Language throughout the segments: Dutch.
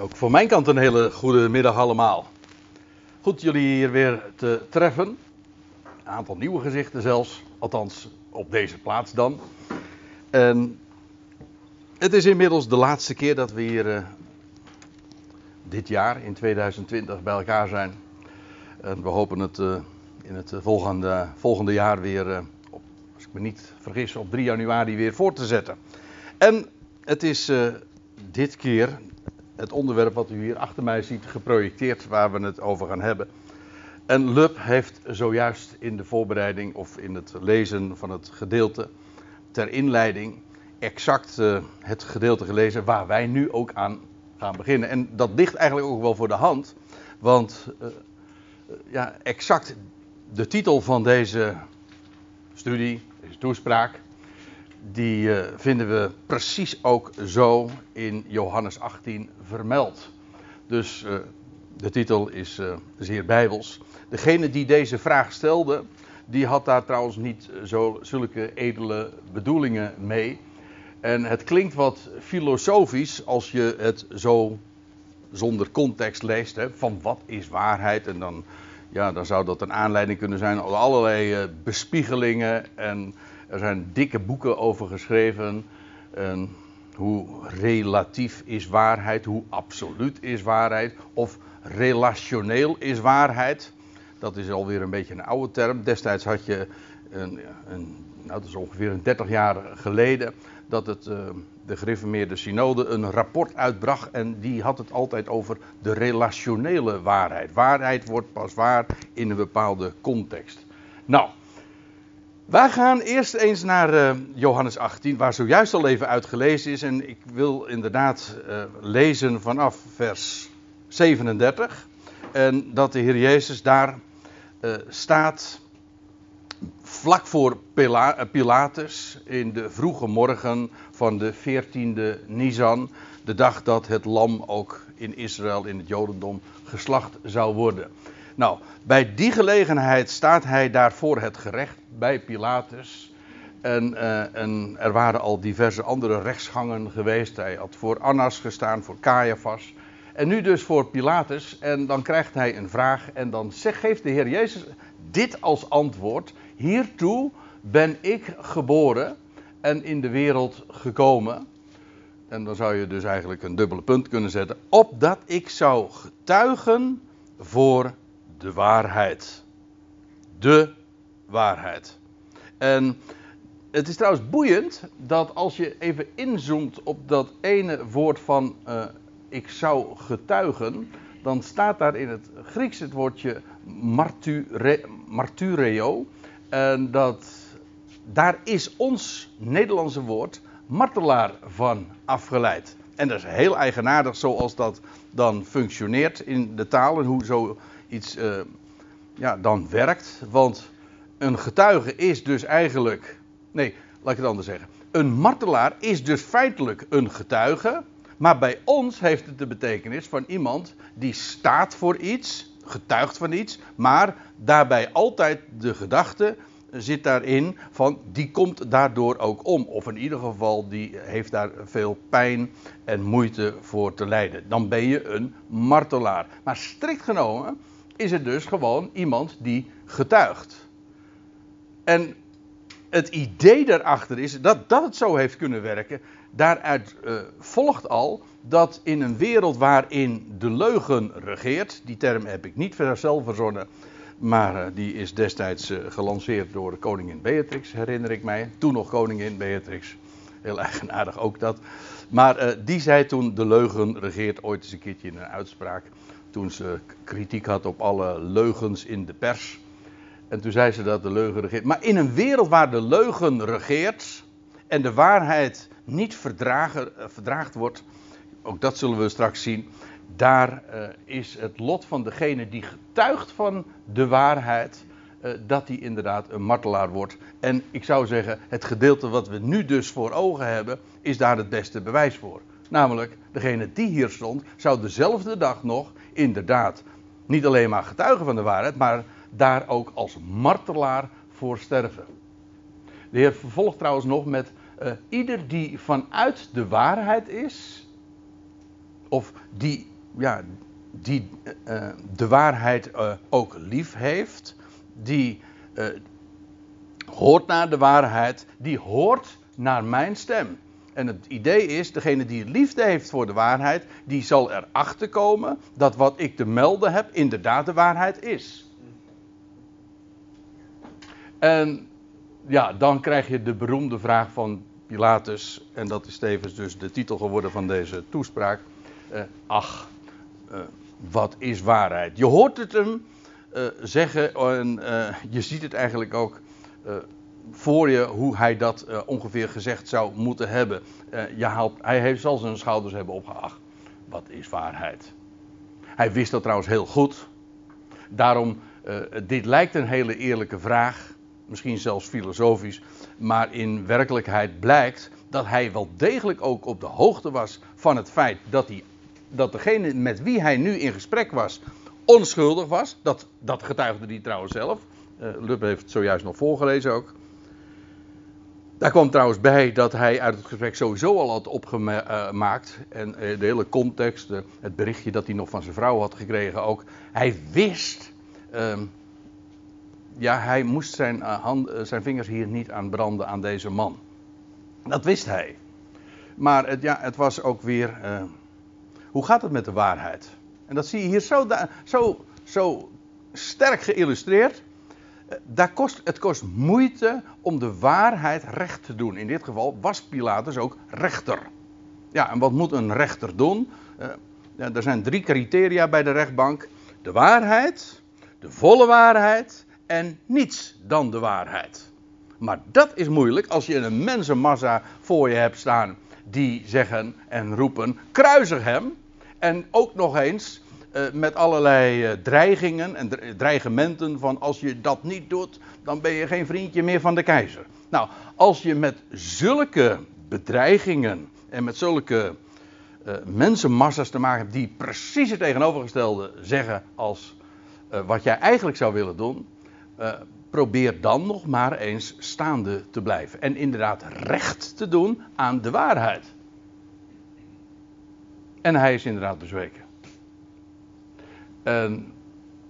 Ook voor mijn kant een hele goede middag allemaal. Goed jullie hier weer te treffen. Een aantal nieuwe gezichten zelfs, althans op deze plaats dan. En het is inmiddels de laatste keer dat we hier dit jaar in 2020 bij elkaar zijn. En we hopen het in het volgende jaar weer, als ik me niet vergis, op 3 januari weer voor te zetten. En het is dit keer het onderwerp wat u hier achter mij ziet geprojecteerd, waar we het over gaan hebben. En Lub heeft zojuist in de voorbereiding of in het lezen van het gedeelte ter inleiding exact het gedeelte gelezen waar wij nu ook aan gaan beginnen. En dat ligt eigenlijk ook wel voor de hand, want exact de titel van deze studie, deze toespraak, die vinden we precies ook zo in Johannes 18 vermeld. Dus de titel is zeer bijbels. Degene die deze vraag stelde, die had daar trouwens niet zulke edele bedoelingen mee. En het klinkt wat filosofisch als je het zo zonder context leest. Hè, van wat is waarheid? En dan zou dat een aanleiding kunnen zijn om allerlei bespiegelingen en... Er zijn dikke boeken over geschreven. Hoe relatief is waarheid? Hoe absoluut is waarheid? Of relationeel is waarheid? Dat is alweer een beetje een oude term. Destijds had je, dat is ongeveer 30 jaar geleden, dat de gereformeerde synode een rapport uitbracht. En die had het altijd over de relationele waarheid. Waarheid wordt pas waar in een bepaalde context. Nou... Wij gaan eerst eens naar Johannes 18, waar zojuist al even uitgelezen is. En ik wil inderdaad lezen vanaf vers 37. En dat de Heer Jezus daar staat vlak voor Pilatus in de vroege morgen van de 14e Nisan. De dag dat het lam ook in Israël, in het Jodendom, geslacht zou worden. Nou, bij die gelegenheid staat hij daar voor het gerecht bij Pilatus. En er waren al diverse andere rechtsgangen geweest. Hij had voor Annas gestaan, voor Caiaphas. En nu dus voor Pilatus. En dan krijgt hij een vraag. En dan geeft de Heer Jezus dit als antwoord. Hiertoe ben ik geboren en in de wereld gekomen. En dan zou je dus eigenlijk een dubbele punt kunnen zetten. Opdat ik zou getuigen voor de waarheid. De waarheid. En het is trouwens boeiend dat als je even inzoomt op dat ene woord van ik zou getuigen, dan staat daar in het Grieks het woordje martureo. En daar is ons Nederlandse woord martelaar van afgeleid. En dat is heel eigenaardig zoals dat dan functioneert in de taal en hoe zoiets dan werkt. Want een getuige is dus eigenlijk... Nee, laat ik het anders zeggen. Een martelaar is dus feitelijk een getuige. Maar bij ons heeft het de betekenis van iemand die staat voor iets, getuigt van iets. Maar daarbij altijd de gedachte zit daarin van die komt daardoor ook om. Of in ieder geval die heeft daar veel pijn en moeite voor te lijden. Dan ben je een martelaar. Maar strikt genomen is het dus gewoon iemand die getuigt. En het idee daarachter is dat het zo heeft kunnen werken. Daaruit volgt al dat in een wereld waarin de leugen regeert... Die term heb ik niet zelf verzonnen... Maar die is destijds gelanceerd door koningin Beatrix, herinner ik mij. Toen nog koningin Beatrix. Heel eigenaardig ook dat. Maar die zei toen, de leugen regeert, ooit eens een keertje in een uitspraak. Toen ze kritiek had op alle leugens in de pers. En toen zei ze dat de leugen regeert. Maar in een wereld waar de leugen regeert en de waarheid niet verdraagd wordt. Ook dat zullen we straks zien. Daar is het lot van degene die getuigt van de waarheid, dat die inderdaad een martelaar wordt. En ik zou zeggen, het gedeelte wat we nu dus voor ogen hebben, is daar het beste bewijs voor. Namelijk, degene die hier stond, zou dezelfde dag nog inderdaad niet alleen maar getuigen van de waarheid, maar daar ook als martelaar voor sterven. De Heer vervolgt trouwens nog met, ieder die vanuit de waarheid is... of die, ja, die de waarheid ook lief heeft, die hoort naar de waarheid, die hoort naar mijn stem. En het idee is, degene die liefde heeft voor de waarheid, die zal erachter komen dat wat ik te melden heb inderdaad de waarheid is. En ja, dan krijg je de beroemde vraag van Pilatus, en dat is tevens dus de titel geworden van deze toespraak. Wat is waarheid? Je hoort het hem zeggen en je ziet het eigenlijk ook voor je hoe hij dat ongeveer gezegd zou moeten hebben. Hij zal zijn schouders hebben opgehaald. Wat is waarheid? Hij wist dat trouwens heel goed. Daarom, dit lijkt een hele eerlijke vraag, misschien zelfs filosofisch, maar in werkelijkheid blijkt dat hij wel degelijk ook op de hoogte was van het feit dat degene met wie hij nu in gesprek was onschuldig was. Dat getuigde hij trouwens zelf. Lubbe heeft het zojuist nog voorgelezen ook. Daar kwam trouwens bij dat hij uit het gesprek sowieso al had opgemaakt. En de hele context, het berichtje dat hij nog van zijn vrouw had gekregen ook. Hij wist... hij moest zijn vingers hier niet aan branden aan deze man. Dat wist hij. Maar het was ook weer... hoe gaat het met de waarheid? En dat zie je hier zo sterk geïllustreerd. Het kost moeite om de waarheid recht te doen. In dit geval was Pilatus ook rechter. Ja, en wat moet een rechter doen? Er zijn 3 criteria bij de rechtbank. De waarheid, de volle waarheid en niets dan de waarheid. Maar dat is moeilijk als je een mensenmassa voor je hebt staan die zeggen en roepen, kruisig hem. En ook nog eens met allerlei dreigingen en dreigementen van als je dat niet doet, dan ben je geen vriendje meer van de keizer. Nou, als je met zulke bedreigingen en met zulke mensenmassa's te maken hebt die precies het tegenovergestelde zeggen als wat jij eigenlijk zou willen doen, probeer dan nog maar eens staande te blijven. En inderdaad recht te doen aan de waarheid. En hij is inderdaad bezweken. En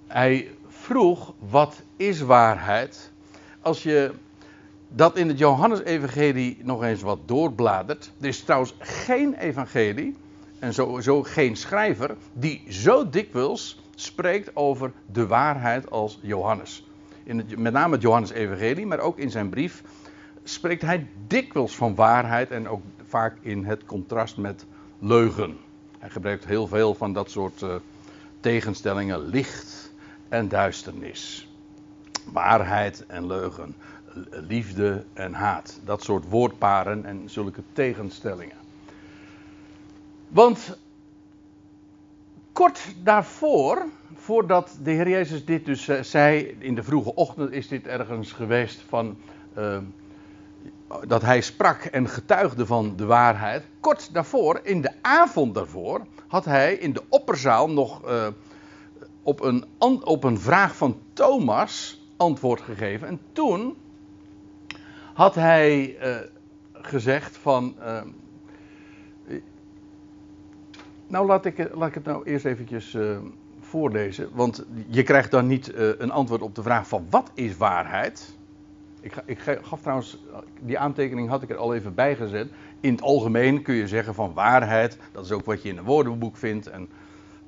hij vroeg, wat is waarheid? Als je dat in het Johannes-evangelie nog eens wat doorbladert. Er is trouwens geen evangelie, en sowieso geen schrijver, die zo dikwijls spreekt over de waarheid als Johannes. Met name het Johannes-evangelie, maar ook in zijn brief spreekt hij dikwijls van waarheid en ook vaak in het contrast met leugen. Hij gebruikt heel veel van dat soort tegenstellingen, licht en duisternis. Waarheid en leugen, liefde en haat. Dat soort woordparen en zulke tegenstellingen. Want kort daarvoor, voordat de Heer Jezus dit dus zei, in de vroege ochtend is dit ergens geweest van dat hij sprak en getuigde van de waarheid. Kort daarvoor, in de avond daarvoor, had hij in de opperzaal nog op een vraag van Thomas antwoord gegeven. En toen had hij gezegd van... laat ik het nou eerst eventjes voorlezen. Want je krijgt dan niet een antwoord op de vraag van wat is waarheid. Ik gaf trouwens, die aantekening had ik er al even bij gezet. In het algemeen kun je zeggen van waarheid. Dat is ook wat je in een woordenboek vindt. En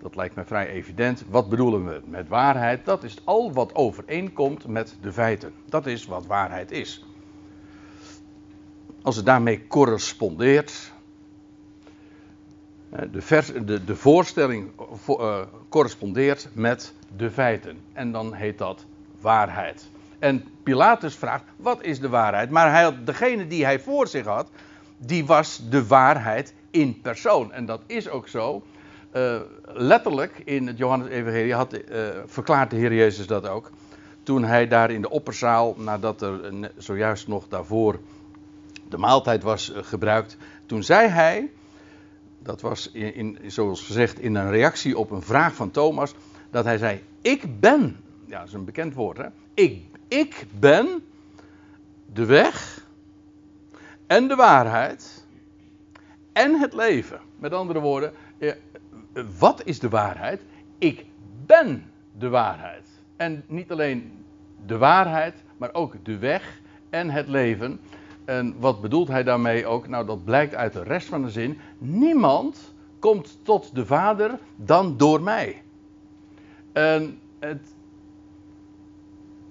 dat lijkt mij vrij evident. Wat bedoelen we met waarheid? Dat is al wat overeenkomt met de feiten. Dat is wat waarheid is. Als het daarmee correspondeert... De voorstelling correspondeert met de feiten. En dan heet dat waarheid. En Pilatus vraagt, wat is de waarheid? Maar degene die hij voor zich had, die was de waarheid in persoon. En dat is ook zo. Letterlijk, in het Johannes-evangelie verklaart de Heer Jezus dat ook. Toen hij daar in de opperzaal, nadat er zojuist nog daarvoor de maaltijd was gebruikt. Toen zei hij... Dat was, zoals gezegd, in een reactie op een vraag van Thomas. Dat hij zei, ik ben. Ja, dat is een bekend woord, hè. Ik ben de weg en de waarheid en het leven. Met andere woorden, Wat is de waarheid? Ik ben de waarheid. En niet alleen de waarheid, maar ook de weg en het leven. En wat bedoelt hij daarmee ook? Nou, dat blijkt uit de rest van de zin. Niemand komt tot de Vader dan door mij. En het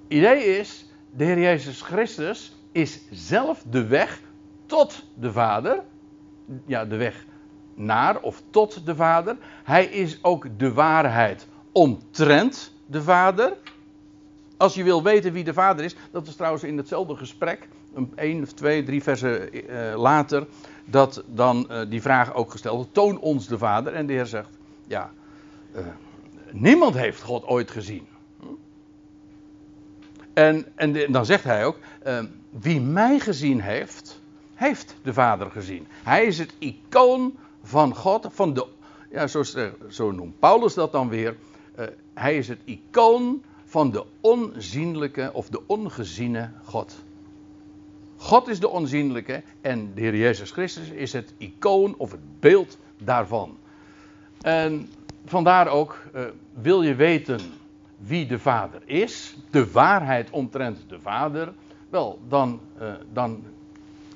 idee is, de Heer Jezus Christus is zelf de weg tot de Vader. Ja, de weg naar of tot de Vader. Hij is ook de waarheid omtrent de Vader. Als je wil weten wie de Vader is, dat is trouwens in hetzelfde gesprek, 1 of 2, 3 versen later, dat dan die vraag ook gesteld wordt. Toon ons de Vader. En de Heer zegt, ja, niemand heeft God ooit gezien. En dan zegt hij ook, wie mij gezien heeft, heeft de Vader gezien. Hij is het icoon van God, van de, ja, zo noemt Paulus dat dan weer. Hij is het icoon van de onzienlijke of de ongeziene God. God is de onzienlijke en de Heer Jezus Christus is het icoon of het beeld daarvan. En vandaar ook, wil je weten wie de Vader is, de waarheid omtrent de Vader, wel, dan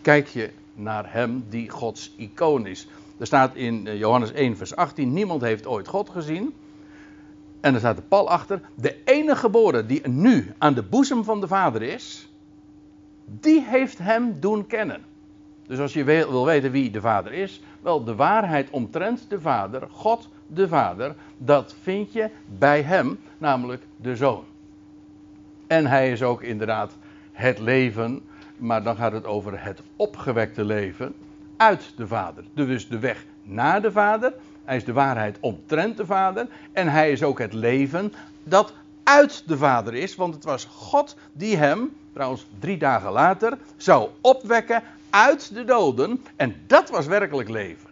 kijk je naar hem die Gods icoon is. Er staat in Johannes 1 vers 18, niemand heeft ooit God gezien. En er staat de pal achter, de enige geboren die nu aan de boezem van de Vader is, die heeft hem doen kennen. Dus als je wil weten wie de Vader is, wel, de waarheid omtrent de Vader, God de Vader, dat vind je bij hem, namelijk de Zoon. En hij is ook inderdaad het leven, maar dan gaat het over het opgewekte leven uit de Vader. Dus de weg naar de Vader, hij is de waarheid omtrent de Vader en hij is ook het leven dat uit de Vader is, want het was God die hem, trouwens 3 dagen later, zou opwekken uit de doden en dat was werkelijk leven.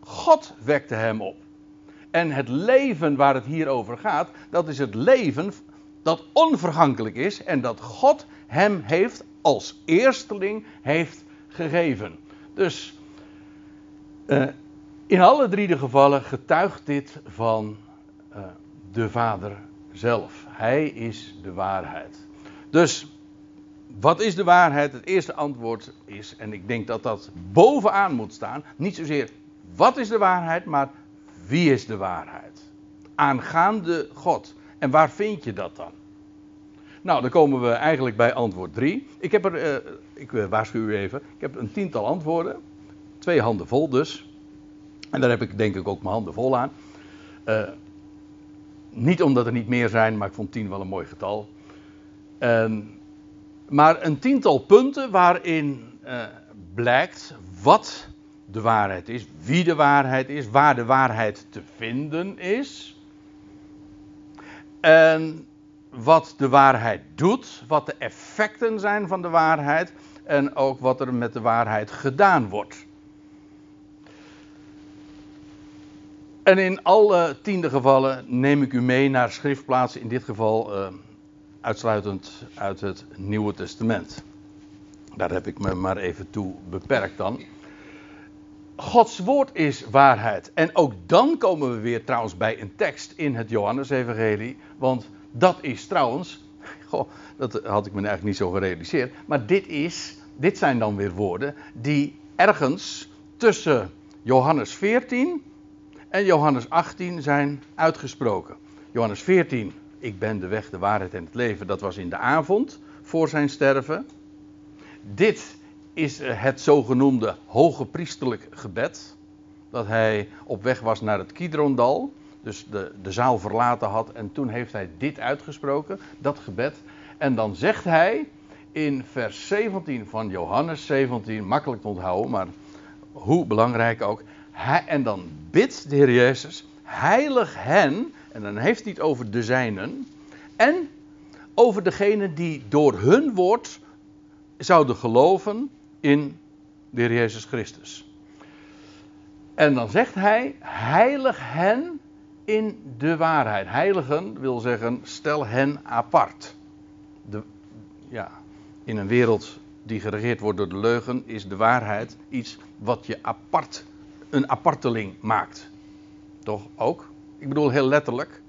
God wekte hem op. En het leven waar het hier over gaat, dat is het leven dat onvergankelijk is en dat God hem heeft als eersteling heeft gegeven. Dus in alle 3 de gevallen getuigt dit van de Vader zelf. Hij is de waarheid. Dus wat is de waarheid? Het eerste antwoord is, en ik denk dat dat bovenaan moet staan, niet zozeer wat is de waarheid, maar wie is de waarheid? Aangaande God. En waar vind je dat dan? Nou, dan komen we eigenlijk bij antwoord 3. Ik waarschuw u even, ik heb een 10-tal antwoorden. 2 handen vol dus. En daar heb ik denk ik ook mijn handen vol aan. Niet omdat er niet meer zijn, maar ik vond 10 wel een mooi getal. Maar een 10-tal punten waarin blijkt wat de waarheid is, wie de waarheid is, waar de waarheid te vinden is. En wat de waarheid doet, wat de effecten zijn van de waarheid en ook wat er met de waarheid gedaan wordt. En in alle 10 gevallen neem ik u mee naar schriftplaatsen, in dit geval uitsluitend uit het Nieuwe Testament. Daar heb ik me maar even toe beperkt dan. Gods woord is waarheid. En ook dan komen we weer trouwens bij een tekst in het Johannes-evangelie. Want dat is trouwens, dat had ik me eigenlijk niet zo gerealiseerd. Maar dit zijn dan weer woorden die ergens tussen Johannes 14 en Johannes 18 zijn uitgesproken. Johannes 14, ik ben de weg, de waarheid en het leven. Dat was in de avond voor zijn sterven. Dit is het zogenoemde hogepriesterlijk gebed. Dat hij op weg was naar het Kidrondal. Dus de zaal verlaten had. En toen heeft hij dit uitgesproken. Dat gebed. En dan zegt hij in vers 17 van Johannes 17. Makkelijk te onthouden. Maar hoe belangrijk ook. En dan bidt de Heer Jezus. Heilig hen. En dan heeft hij het over de zijnen. En over degenen die door hun woord zouden geloven in de Heer Jezus Christus. En dan zegt hij, heilig hen in de waarheid. Heiligen wil zeggen, stel hen apart. In een wereld die geregeerd wordt door de leugen, is de waarheid iets wat je apart, een aparteling maakt. Toch ook? Ik bedoel heel letterlijk.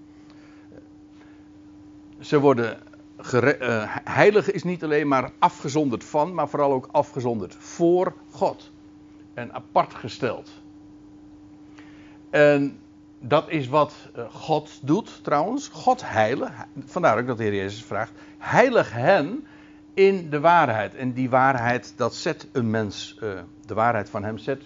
Ze worden... heilig is niet alleen maar afgezonderd van, maar vooral ook afgezonderd voor God. En apart gesteld. En dat is wat God doet trouwens. God heilig. Vandaar ook dat de Heer Jezus vraagt. Heilig hen in de waarheid. En die waarheid, dat zet een mens, de waarheid van hem zet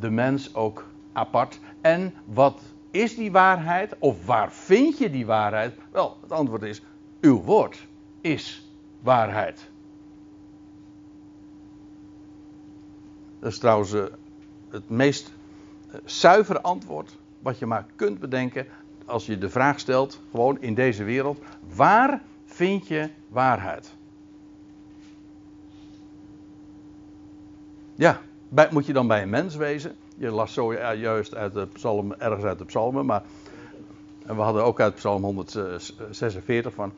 de mens ook apart. En wat is die waarheid? Of waar vind je die waarheid? Wel, het antwoord is, uw woord is waarheid. Dat is trouwens het meest zuivere antwoord wat je maar kunt bedenken als je de vraag stelt, gewoon in deze wereld, waar vind je waarheid? Ja, moet je dan bij een mens wezen? Je las zojuist uit de psalm, ergens uit de psalmen, maar en we hadden ook uit psalm 146 van,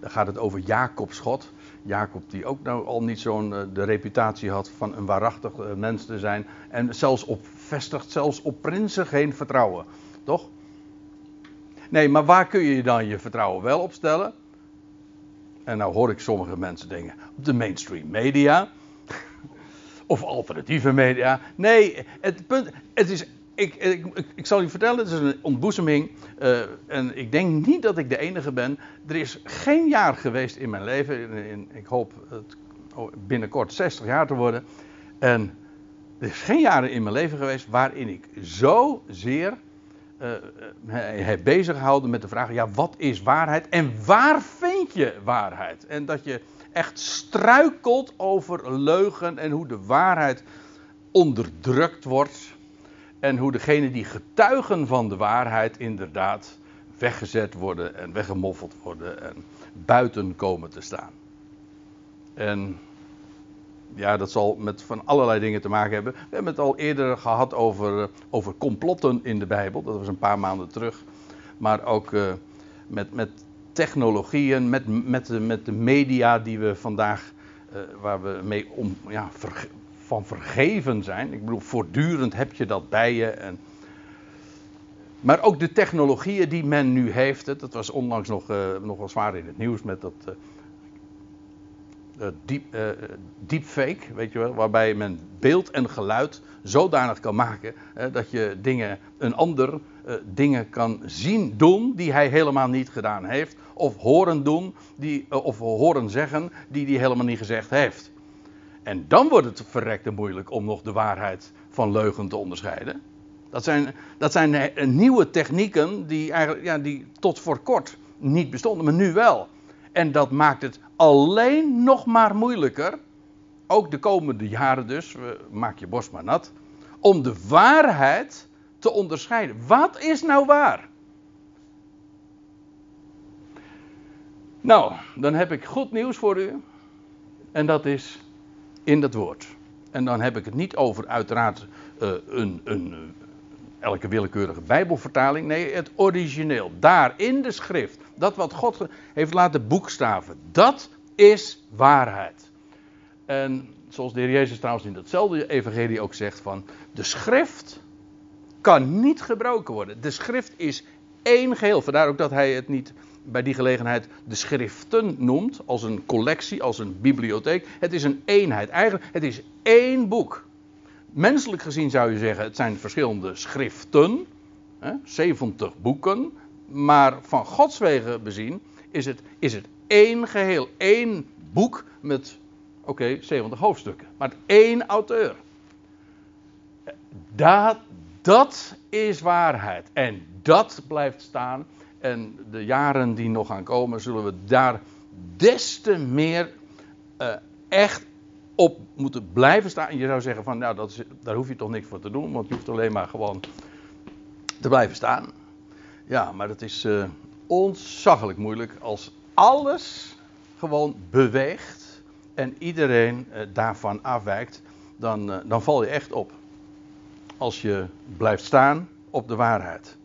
daar gaat het over Jacobs God. Jacob die ook nou al niet zo'n de reputatie had van een waarachtig mens te zijn. En zelfs vestigt zelfs op prinsen geen vertrouwen. Toch? Nee, maar waar kun je dan je vertrouwen wel op stellen? En nou hoor ik sommige mensen denken, op de mainstream media. Of alternatieve media. Nee, het punt, het is... Ik zal u vertellen, het is een ontboezeming en ik denk niet dat ik de enige ben. Er is geen jaar geweest in mijn leven, ik hoop het binnenkort 60 jaar te worden. En er is geen jaar in mijn leven geweest waarin ik zozeer heb bezig gehouden met de vraag, ja, wat is waarheid en waar vind je waarheid? En dat je echt struikelt over leugen en hoe de waarheid onderdrukt wordt. En hoe degenen die getuigen van de waarheid inderdaad weggezet worden en weggemoffeld worden en buiten komen te staan. En ja, dat zal met van allerlei dingen te maken hebben. We hebben het al eerder gehad over complotten in de Bijbel. Dat was een paar maanden terug. Maar ook met technologieën, met de media die we vandaag, waar we mee van vergeven zijn. Ik bedoel, voortdurend heb je dat bij je. Maar ook de technologieën die men nu heeft. Dat was onlangs nog wel zwaar in het nieuws met dat deepfake, weet je wel. Waarbij men beeld en geluid zodanig kan maken dat je een ander dingen kan zien doen die hij helemaal niet gedaan heeft. Of horen doen, of horen zeggen die hij helemaal niet gezegd heeft. En dan wordt het verrekte moeilijk om nog de waarheid van leugen te onderscheiden. Dat zijn nieuwe technieken die eigenlijk die tot voor kort niet bestonden, maar nu wel. En dat maakt het alleen nog maar moeilijker, ook de komende jaren dus, maak je borst maar nat, om de waarheid te onderscheiden. Wat is nou waar? Nou, dan heb ik goed nieuws voor u. En dat is... in dat woord. En dan heb ik het niet over uiteraard elke willekeurige Bijbelvertaling. Nee, het origineel. Daar in de schrift. Dat wat God heeft laten boekstaven. Dat is waarheid. En zoals de Heer Jezus trouwens in datzelfde evangelie ook zegt van... de schrift kan niet gebroken worden. De schrift is één geheel. Vandaar ook dat hij het niet... bij die gelegenheid de schriften noemt, als een collectie, als een bibliotheek. Het is een eenheid. Eigenlijk, het is één boek. Menselijk gezien zou je zeggen, het zijn verschillende schriften, 70 boeken, maar van Gods wegen bezien is het één geheel, één boek met, 70 hoofdstukken, maar één auteur. Dat is waarheid en dat blijft staan. En de jaren die nog gaan komen, zullen we daar des te meer echt op moeten blijven staan. En je zou zeggen van, nou, daar hoef je toch niks voor te doen, want je hoeft alleen maar gewoon te blijven staan. Ja, maar dat is ontzaglijk moeilijk als alles gewoon beweegt en iedereen daarvan afwijkt. Dan val je echt op als je blijft staan op de waarheid.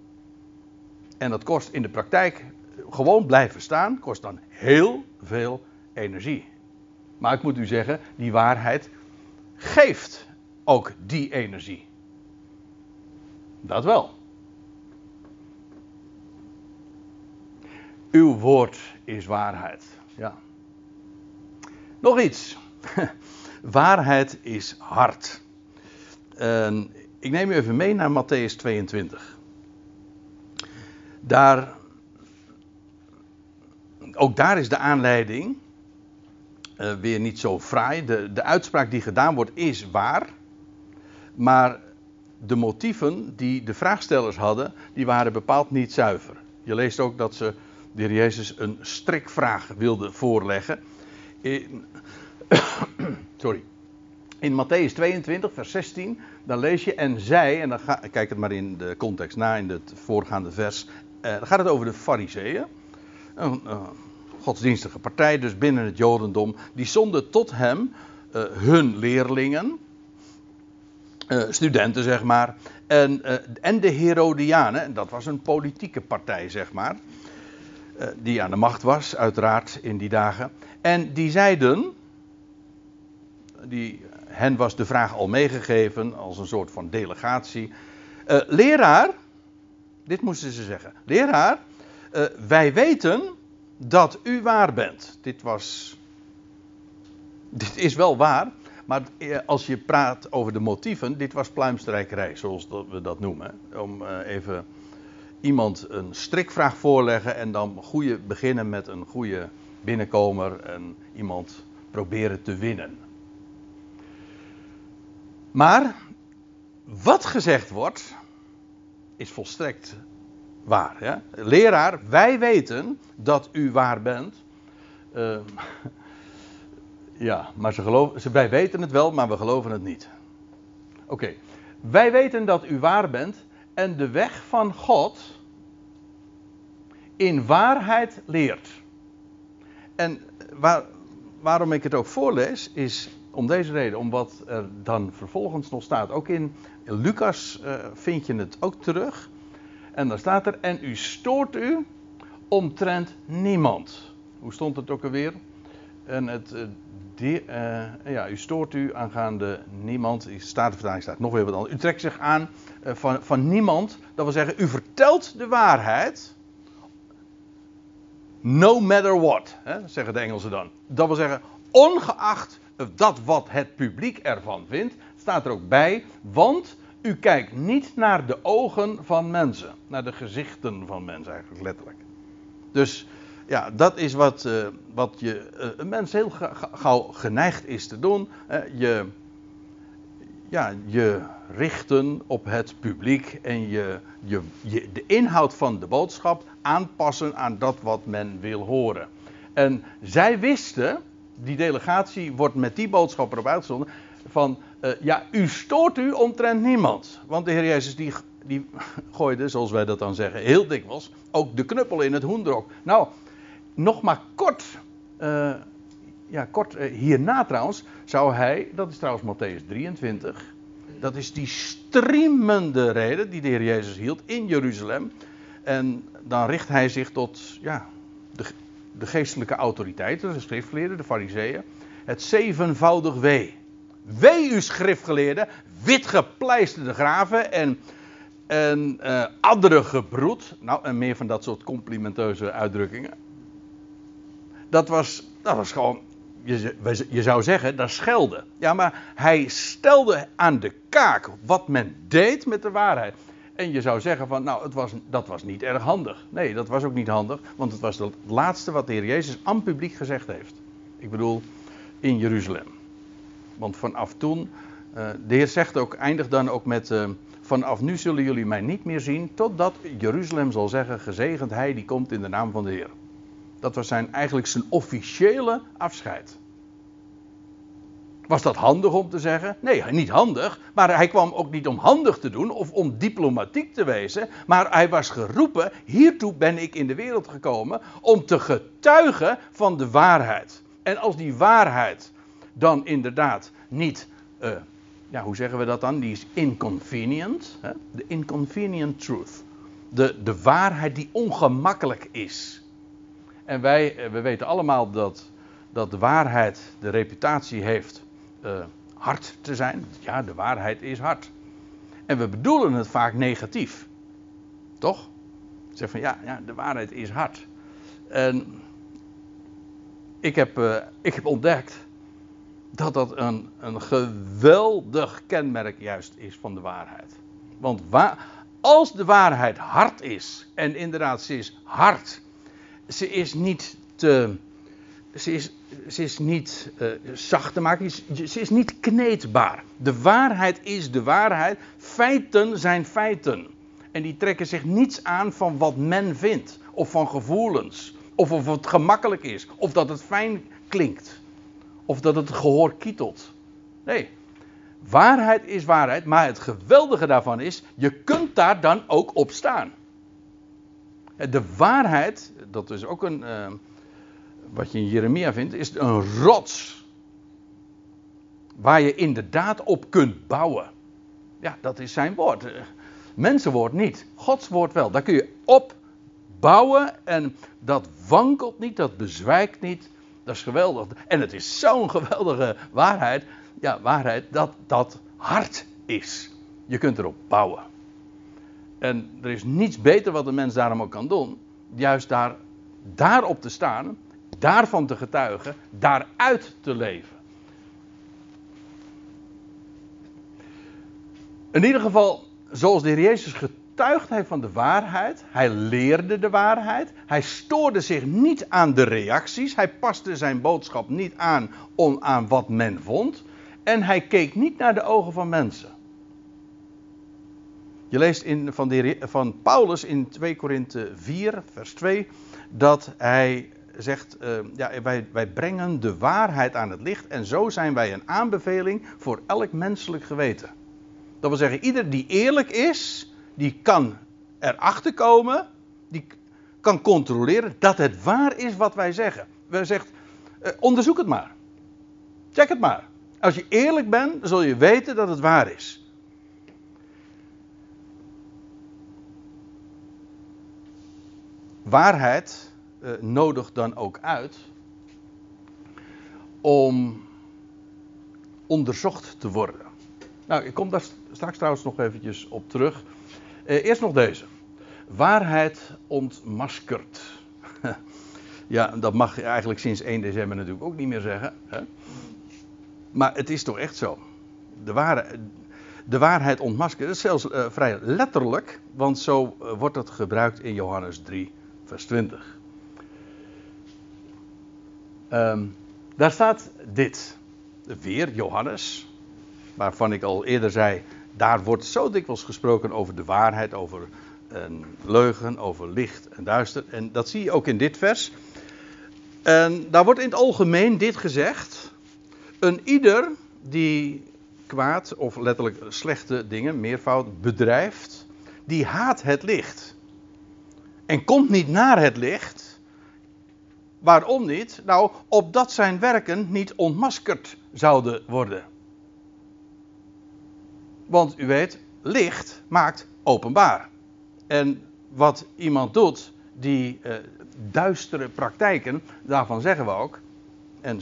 En dat kost in de praktijk, gewoon blijven staan, kost dan heel veel energie. Maar ik moet u zeggen, die waarheid geeft ook die energie. Dat wel. Uw woord is waarheid. Ja. Nog iets. Waarheid is hard. Ik neem u even mee naar Matteüs 22. Ook daar is de aanleiding weer niet zo fraai. De uitspraak die gedaan wordt is waar. Maar de motieven die de vraagstellers hadden, die waren bepaald niet zuiver. Je leest ook dat ze de heer Jezus een strikvraag wilde voorleggen. In Matteüs 22, vers 16, dan lees je en zij, en dan kijk het maar in de context na, in het voorgaande vers. Dan gaat het over de Farizeeën, een godsdienstige partij, dus binnen het Jodendom. Die zonden tot hem hun leerlingen, studenten zeg maar, en de Herodianen, dat was een politieke partij zeg maar, die aan de macht was uiteraard in die dagen. En die zeiden... Hen was de vraag al meegegeven als een soort van delegatie. Leraar, dit moesten ze zeggen. Leraar, wij weten dat u waar bent. Dit is wel waar, maar als je praat over de motieven, dit was pluimstrijkerij, zoals we dat noemen. Om even iemand een strikvraag voorleggen en dan beginnen met een goede binnenkomer en iemand proberen te winnen. Maar wat gezegd wordt, is volstrekt waar. Ja? Leraar, wij weten dat u waar bent. Ja, maar wij weten het wel, maar we geloven het niet. Oké. Wij weten dat u waar bent en de weg van God in waarheid leert. En waarom ik het ook voorlees, is... om deze reden, om wat er dan vervolgens nog staat. Ook in Lucas vind je het ook terug. En daar staat er, en u stoort u omtrent niemand. Hoe stond het ook alweer? U stoort u aangaande niemand. In de Statenvertaling staat nog weer wat anders. U trekt zich aan van niemand. Dat wil zeggen, u vertelt de waarheid. No matter what, hè, zeggen de Engelsen dan. Dat wil zeggen, ongeacht... dat wat het publiek ervan vindt, staat er ook bij, want u kijkt niet naar de ogen van mensen. Naar de gezichten van mensen eigenlijk, letterlijk. Dus ja, dat is wat een mens heel gauw geneigd is te doen. Je richten op het publiek en de inhoud van de boodschap aanpassen aan dat wat men wil horen. En zij wisten... die delegatie wordt met die boodschap erop uitgezonden van... u stoort u omtrent niemand. Want de Heer Jezus die gooide, zoals wij dat dan zeggen, heel dikwijls... ook de knuppel in het hoenderhok. Nou, nog maar kort... hierna trouwens zou hij... dat is trouwens Matteüs 23... dat is die striemende reden die de Heer Jezus hield in Jeruzalem. En dan richt hij zich tot... de geestelijke autoriteiten, de schriftgeleerden, de farizeeën. Het zevenvoudig wee. Wee u schriftgeleerden, witgepleisterde graven en adderengebroed. Nou, en meer van dat soort complimenteuze uitdrukkingen. Dat was gewoon, je zou zeggen, dat schelde. Ja, maar hij stelde aan de kaak wat men deed met de waarheid. En je zou zeggen van, nou, dat was niet erg handig. Nee, dat was ook niet handig, want het was het laatste wat de Heer Jezus aan het publiek gezegd heeft. Ik bedoel, in Jeruzalem. Want vanaf toen, de Heer zegt ook, eindigt dan ook met... vanaf nu zullen jullie mij niet meer zien, totdat Jeruzalem zal zeggen... gezegend hij die komt in de naam van de Heer. Dat was eigenlijk zijn officiële afscheid. Was dat handig om te zeggen? Nee, niet handig. Maar hij kwam ook niet om handig te doen of om diplomatiek te wezen. Maar hij was geroepen, hiertoe ben ik in de wereld gekomen... om te getuigen van de waarheid. En als die waarheid dan inderdaad niet... hoe zeggen we dat dan? Die is inconvenient. Hè? De inconvenient truth. De waarheid die ongemakkelijk is. En we weten allemaal dat de waarheid de reputatie heeft... hard te zijn. Ja, de waarheid is hard. En we bedoelen het vaak negatief. Toch? Zeg van ja, de waarheid is hard. En ik heb ontdekt dat dat een geweldig kenmerk juist is van de waarheid. Want als de waarheid hard is, en inderdaad ze is hard, ze is niet zacht te maken, ze is niet kneedbaar. De waarheid is de waarheid, feiten zijn feiten. En die trekken zich niets aan van wat men vindt, of van gevoelens, of het gemakkelijk is, of dat het fijn klinkt, of dat het gehoor kietelt. Nee, waarheid is waarheid, maar het geweldige daarvan is, je kunt daar dan ook op staan. De waarheid, dat is ook een... wat je in Jeremia vindt, is een rots. Waar je inderdaad op kunt bouwen. Ja, dat is zijn woord. Mensenwoord niet. Gods woord wel. Daar kun je op bouwen. En dat wankelt niet. Dat bezwijkt niet. Dat is geweldig. En het is zo'n geweldige waarheid. Ja, waarheid dat dat hard is. Je kunt erop bouwen. En er is niets beter wat een mens daarom ook kan doen. Juist daarop te staan. Daarvan te getuigen, daaruit te leven. In ieder geval, zoals de Heer Jezus getuigd heeft van de waarheid, hij leerde de waarheid, hij stoorde zich niet aan de reacties, hij paste zijn boodschap niet aan aan wat men vond, en hij keek niet naar de ogen van mensen. Je leest van Paulus in 2 Korinthe 4, vers 2, dat hij zegt, wij brengen de waarheid aan het licht en zo zijn wij een aanbeveling voor elk menselijk geweten. Dat wil zeggen, ieder die eerlijk is, die kan erachter komen, die kan controleren dat het waar is wat wij zeggen. Wij zegt, onderzoek het maar. Check het maar. Als je eerlijk bent, dan zul je weten dat het waar is. Waarheid nodig dan ook uit om onderzocht te worden. Nou, ik kom daar straks trouwens nog eventjes op terug. Eerst nog deze. Waarheid ontmaskerd. Ja, dat mag je eigenlijk sinds 1 december natuurlijk ook niet meer zeggen. Hè? Maar het is toch echt zo. De waarheid ontmaskerd. Dat is zelfs vrij letterlijk, want zo wordt dat gebruikt in Johannes 3, vers 20. Daar staat dit. Weer Johannes. Waarvan ik al eerder zei. Daar wordt zo dikwijls gesproken over de waarheid. Over leugen. Over licht en duister. En dat zie je ook in dit vers. En daar wordt in het algemeen dit gezegd. Een ieder die kwaad of letterlijk slechte dingen. Meervoud bedrijft. Die haat het licht. En komt niet naar het licht. Waarom niet? Nou, opdat zijn werken niet ontmaskerd zouden worden. Want u weet, licht maakt openbaar. En wat iemand doet, die duistere praktijken, daarvan zeggen we ook, en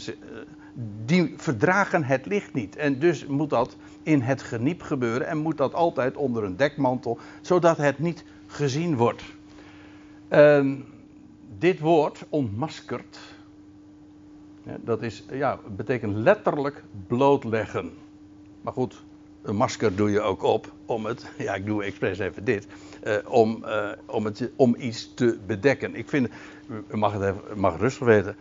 die verdragen het licht niet. En dus moet dat in het geniep gebeuren en moet dat altijd onder een dekmantel, zodat het niet gezien wordt. Dit woord, ontmaskerd, dat is, ja, betekent letterlijk blootleggen. Maar goed, een masker doe je ook op om het, ja, ik doe expres even dit, om iets te bedekken. Ik vind, u mag rustig weten,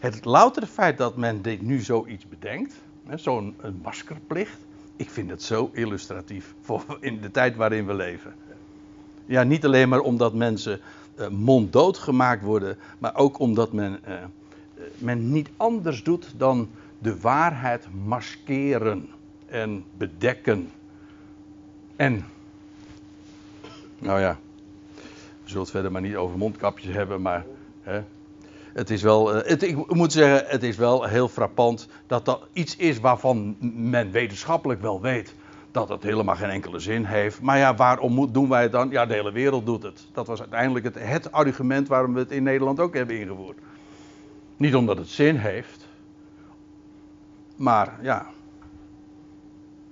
het loutere feit dat men dit nu zoiets bedenkt, zo'n maskerplicht, ik vind het zo illustratief voor in de tijd waarin we leven. Ja, niet alleen maar omdat mensen monddood gemaakt worden, maar ook omdat men niet anders doet dan de waarheid maskeren en bedekken. En, nou ja, we zullen het verder maar niet over mondkapjes hebben, maar hè, het is wel, ik moet zeggen, het is wel heel frappant dat dat iets is waarvan men wetenschappelijk wel weet dat het helemaal geen enkele zin heeft. Maar ja, waarom doen wij het dan? Ja, de hele wereld doet het. Dat was uiteindelijk het argument waarom we het in Nederland ook hebben ingevoerd. Niet omdat het zin heeft. Maar ja.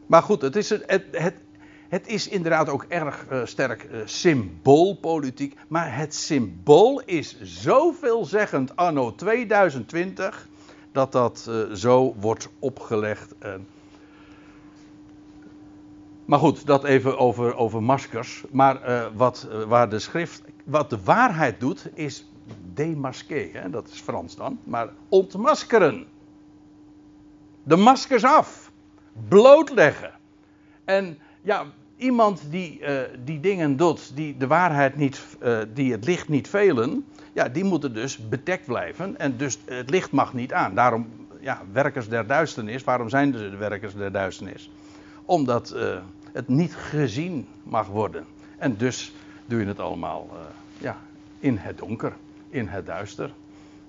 Maar goed, het is, het, het, het, Het is inderdaad ook erg sterk symboolpolitiek. Maar het symbool is zo veelzeggend anno 2020... dat dat zo wordt opgelegd. Maar goed, dat even over maskers. Maar waar de schrift... Wat de waarheid doet, is démasquer. Dat is Frans dan. Maar ontmaskeren. De maskers af. Blootleggen. En ja, iemand die dingen doet, die de waarheid niet, die het licht niet velen, ja, die moeten dus bedekt blijven en dus het licht mag niet aan. Daarom, ja, werkers der duisternis, waarom zijn ze de werkers der duisternis? Omdat het niet gezien mag worden. En dus doe je het allemaal in het donker, in het duister.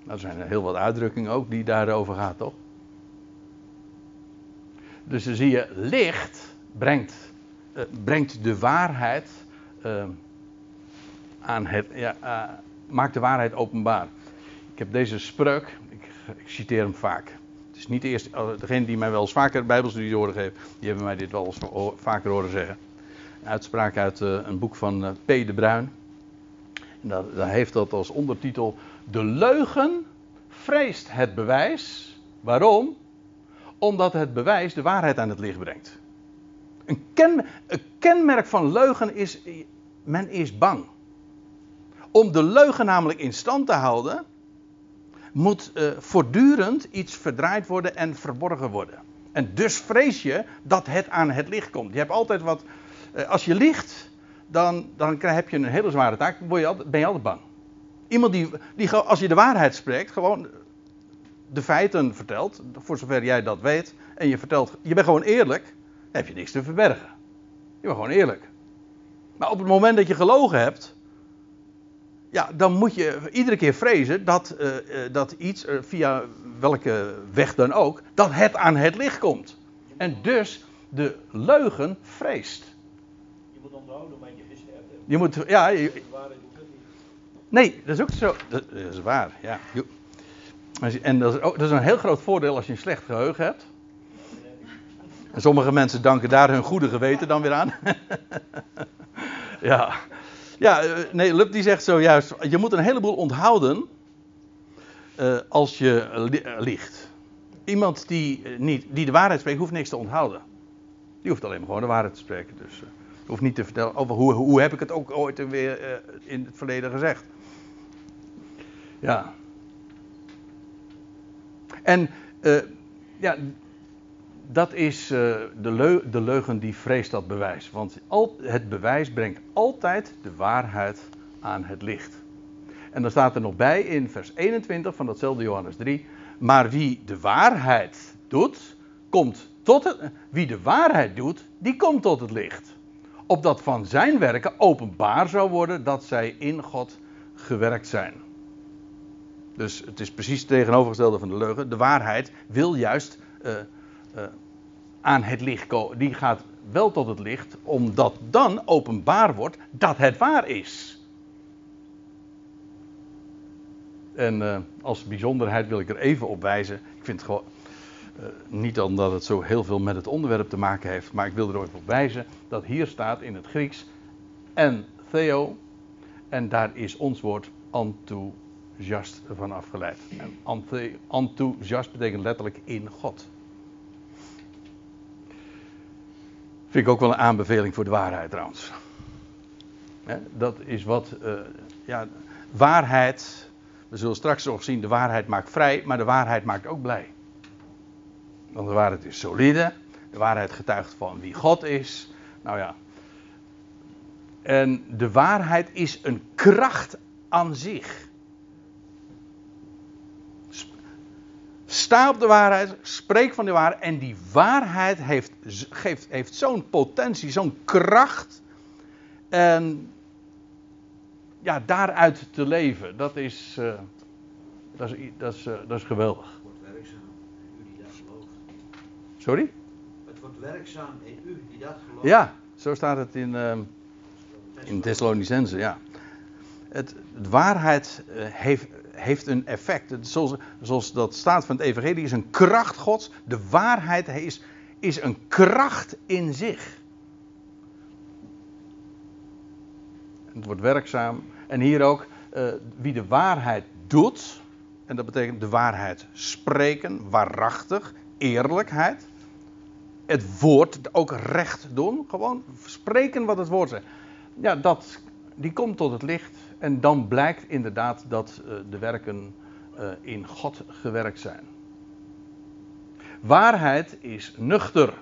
Nou, er zijn heel wat uitdrukkingen ook die daarover gaat, toch? Dus dan zie je, licht brengt de waarheid maakt de waarheid openbaar. Ik heb deze spreuk, ik citeer hem vaak. Het is niet de eerste, degene die mij wel eens vaker bijbelstudie horen geven, die hebben mij dit wel eens vaker horen zeggen. Een uitspraak uit een boek van P. de Bruin. En daar heeft dat als ondertitel: de leugen vreest het bewijs. Waarom? Omdat het bewijs de waarheid aan het licht brengt. Een kenmerk van leugen is, men is bang. Om de leugen namelijk in stand te houden, moet voortdurend iets verdraaid worden en verborgen worden. En dus vrees je dat het aan het licht komt. Je hebt altijd wat, als je liegt, dan heb je een hele zware taak, ben je altijd bang. Iemand die als je de waarheid spreekt, gewoon de feiten vertelt, voor zover jij dat weet, en je bent gewoon eerlijk, heb je niks te verbergen. Je bent gewoon eerlijk. Maar op het moment dat je gelogen hebt, ja, dan moet je iedere keer vrezen dat iets, via welke weg dan ook, dat het aan het licht komt. En dus de leugen vreest. Je moet onthouden wat je gezegd hebt. Je moet, ja. Nee, dat is ook zo. Dat is waar, ja. En dat is een heel groot voordeel als je een slecht geheugen hebt. En sommige mensen danken daar hun goede geweten dan weer aan. Ja, nee, Lub die zegt zojuist, je moet een heleboel onthouden als je liegt. Iemand die de waarheid spreekt, hoeft niks te onthouden. Die hoeft alleen maar gewoon de waarheid te spreken. Dus hoeft niet te vertellen over hoe heb ik het ook ooit weer in het verleden gezegd. Ja. En dat is de leugen die vreest dat bewijs. Want het bewijs brengt altijd de waarheid aan het licht. En dan staat er nog bij in vers 21 van datzelfde Johannes 3. Maar wie de waarheid doet, die komt tot het licht. Opdat van zijn werken openbaar zou worden dat zij in God gewerkt zijn. Dus het is precies het tegenovergestelde van de leugen. De waarheid wil juist aan het licht komen. Die gaat wel tot het licht, omdat dan openbaar wordt dat het waar is. En als bijzonderheid wil ik er even op wijzen. Ik vind het gewoon, niet omdat het zo heel veel met het onderwerp te maken heeft, maar ik wil er even op wijzen dat hier staat in het Grieks en theo, en daar is ons woord enthousiast van afgeleid. En enthousiast betekent letterlijk in God. Vind ik ook wel een aanbeveling voor de waarheid trouwens. Dat is wat... waarheid... We zullen straks nog zien, de waarheid maakt vrij, maar de waarheid maakt ook blij. Want de waarheid is solide. De waarheid getuigt van wie God is. Nou ja. En de waarheid is een kracht aan zich. Sta op de waarheid, spreek van de waarheid. En die waarheid heeft zo'n potentie, zo'n kracht. En ja, daaruit te leven, dat is geweldig. Sorry? Het wordt werkzaam in u die dat gelooft. Ja, zo staat het in Thessalonicenzen, ja. De waarheid heeft een effect. Zoals dat staat van het evangelie, is een kracht Gods. De waarheid is een kracht in zich. het wordt werkzaam. En hier ook, wie de waarheid doet, en dat betekent de waarheid spreken, waarachtig, eerlijkheid. Het woord ook recht doen, gewoon spreken wat het woord zegt. Ja, die komt tot het licht en dan blijkt inderdaad dat de werken in God gewerkt zijn. Waarheid is nuchter.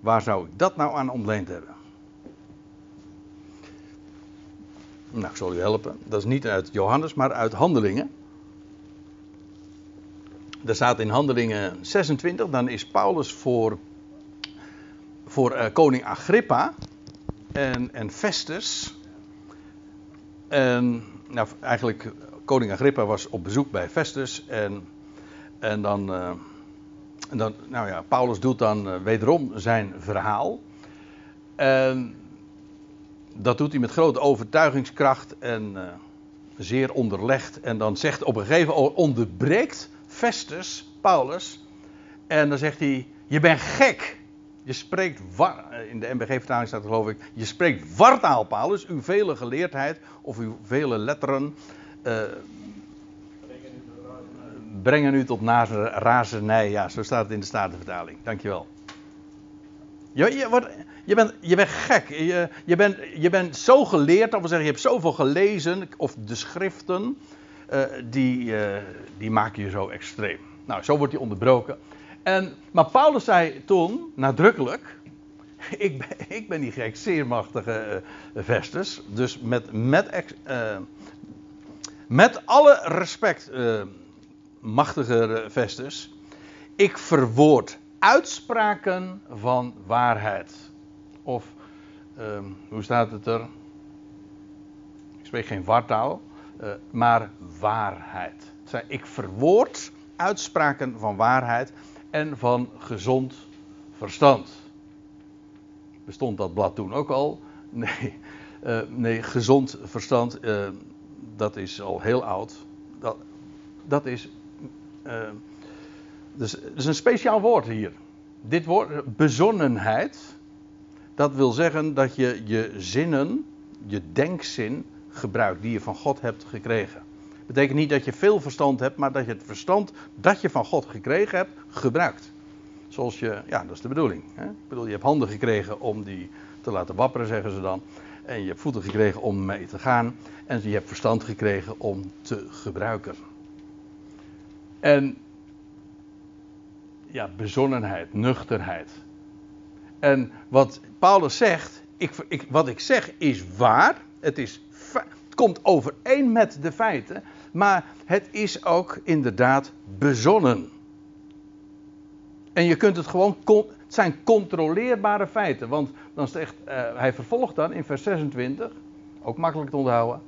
Waar zou ik dat nou aan ontleend hebben? Nou, ik zal u helpen. Dat is niet uit Johannes, maar uit Handelingen. Daar staat in Handelingen 26, dan is Paulus voor koning Agrippa en Festus. En nou, eigenlijk, koning Agrippa was op bezoek bij Festus en dan nou ja, Paulus doet dan wederom zijn verhaal. En dat doet hij met grote overtuigingskracht en zeer onderlegd. En dan zegt op een gegeven moment, onderbreekt Festus Paulus. En dan zegt hij, je bent gek. Je spreekt, in de NBG-vertaling staat geloof ik, je spreekt wartaal, Paulus. Uw vele geleerdheid of uw vele letteren brengen u tot razernij. Ja, zo staat het in de Statenvertaling. Dankjewel. Je bent gek. Je bent zo geleerd, dat wil zeggen, je hebt zoveel gelezen, of de schriften, die maken je zo extreem. Nou, zo wordt hij onderbroken. Maar Paulus zei toen, nadrukkelijk, ik ben die gek, zeer machtige Festus. Dus met alle respect, machtige Festus, ik verwoord uitspraken van waarheid. Of, hoe staat het er? Ik spreek geen wartaal, maar waarheid. Ik verwoord uitspraken van waarheid en van gezond verstand. Bestond dat blad toen ook al? Nee, gezond verstand, dat is al heel oud. Dat is... Dus een speciaal woord hier. Dit woord, bezonnenheid, dat wil zeggen dat je je zinnen, je denkzin gebruikt die je van God hebt gekregen. Dat betekent niet dat je veel verstand hebt, maar dat je het verstand dat je van God gekregen hebt, gebruikt. Zoals je, ja, dat is de bedoeling. Hè? Ik bedoel, je hebt handen gekregen om die te laten wapperen, zeggen ze dan. En je hebt voeten gekregen om mee te gaan. En je hebt verstand gekregen om te gebruiken. En... ja, bezonnenheid, nuchterheid. En wat Paulus zegt, wat ik zeg is waar. Het komt overeen met de feiten. Maar het is ook inderdaad bezonnen. En je kunt het gewoon... het zijn controleerbare feiten. Want dan zegt, hij vervolgt dan in vers 26. Ook makkelijk te onthouden.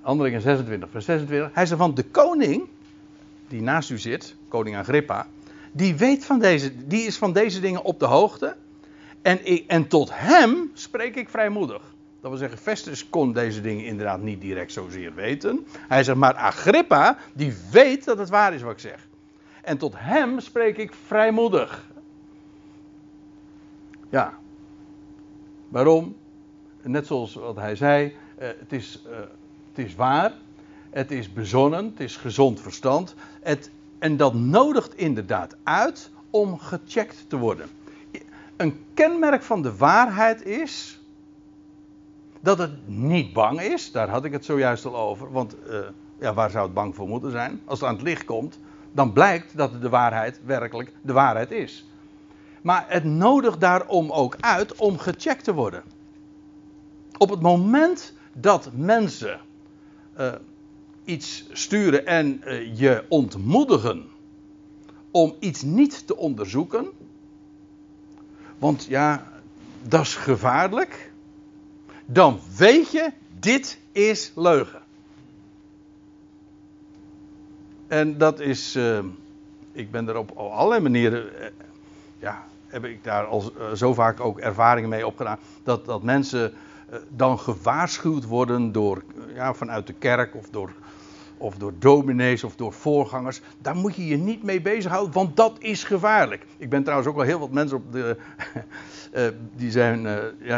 Handelingen 26, vers 26. Hij zegt van de koning, die naast u zit, koning Agrippa... die weet van deze, die is van deze dingen op de hoogte. En tot hem spreek ik vrijmoedig. Dat wil zeggen, Festus kon deze dingen inderdaad niet direct zozeer weten. Hij zegt, maar Agrippa, die weet dat het waar is wat ik zeg. En tot hem spreek ik vrijmoedig. Ja. Waarom? Net zoals wat hij zei, het is waar. Het is bezonnen, het is gezond verstand. En dat nodigt inderdaad uit om gecheckt te worden. Een kenmerk van de waarheid is... dat het niet bang is. Daar had ik het zojuist al over. Want ja, waar zou het bang voor moeten zijn? Als het aan het licht komt, dan blijkt dat de waarheid werkelijk de waarheid is. Maar het nodigt daarom ook uit om gecheckt te worden. Op het moment dat mensen... iets sturen en je ontmoedigen om iets niet te onderzoeken, want ja, dat is gevaarlijk, dan weet je, dit is leugen. En dat is, ik ben er op allerlei manieren, ja, heb ik daar al zo vaak ook ervaringen mee opgedaan, dat mensen dan gewaarschuwd worden door, ja, vanuit de kerk of door dominees of door voorgangers. Daar moet je je niet mee bezighouden, want dat is gevaarlijk. Ik ben trouwens ook wel heel wat mensen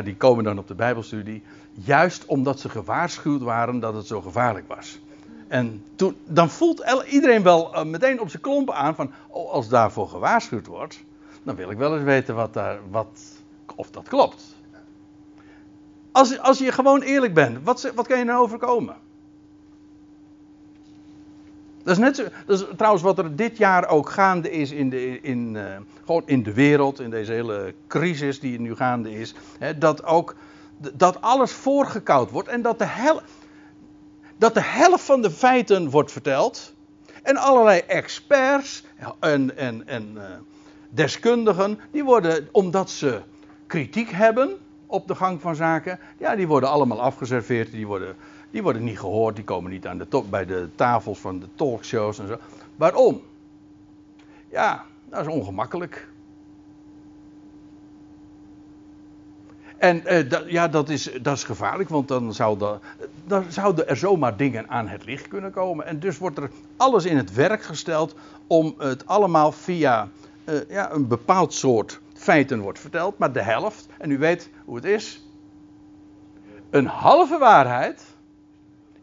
die komen dan op de Bijbelstudie, juist omdat ze gewaarschuwd waren dat het zo gevaarlijk was. En toen, dan voelt iedereen wel meteen op zijn klompen aan van, oh, als daarvoor gewaarschuwd wordt, dan wil ik wel eens weten of dat klopt. Als je gewoon eerlijk bent, wat kan je nou overkomen? Dat is trouwens wat er dit jaar ook gaande is gewoon in de wereld, in deze hele crisis die nu gaande is. Hè, dat alles voorgekoud wordt en dat de helft van de feiten wordt verteld. En allerlei experts en deskundigen, die worden, omdat ze kritiek hebben op de gang van zaken, ja, die worden allemaal afgeserveerd, die worden niet gehoord, die komen niet aan bij de tafels van de talkshows en zo. Waarom? Ja, dat is ongemakkelijk. En dat is gevaarlijk, want dan zouden er zomaar dingen aan het licht kunnen komen. En dus wordt er alles in het werk gesteld om het allemaal via een bepaald soort feiten wordt verteld, maar de helft, en u weet hoe het is, een halve waarheid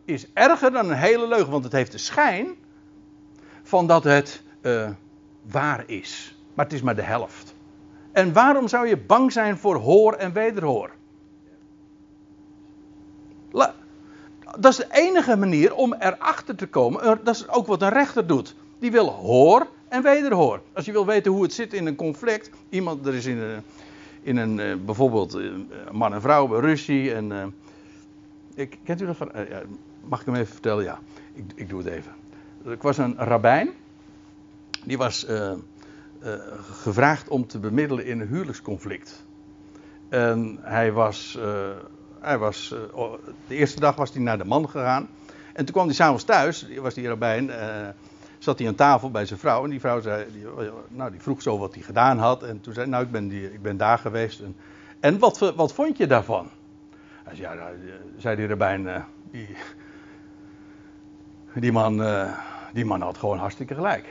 is erger dan een hele leugen, want het heeft de schijn van dat het waar is. Maar het is maar de helft. En waarom zou je bang zijn voor hoor en wederhoor? Dat is de enige manier om erachter te komen. Dat is ook wat een rechter doet. Die wil hoor en wederhoor. Als je wil weten hoe het zit in een conflict. Er is in een bijvoorbeeld man en vrouw, ruzie en... kent u dat van... ja, mag ik hem even vertellen? Ja, ik doe het even. Er was een rabbijn. Die was gevraagd om te bemiddelen in een huwelijksconflict. En de eerste dag was hij naar de man gegaan. En toen kwam hij s'avonds thuis. Was die rabbijn... zat hij aan tafel bij zijn vrouw en die vrouw zei, die vroeg zo wat hij gedaan had. En toen zei hij, ik ben daar geweest. En wat vond je daarvan? Hij zei, zei die rabbijn, die man had gewoon hartstikke gelijk.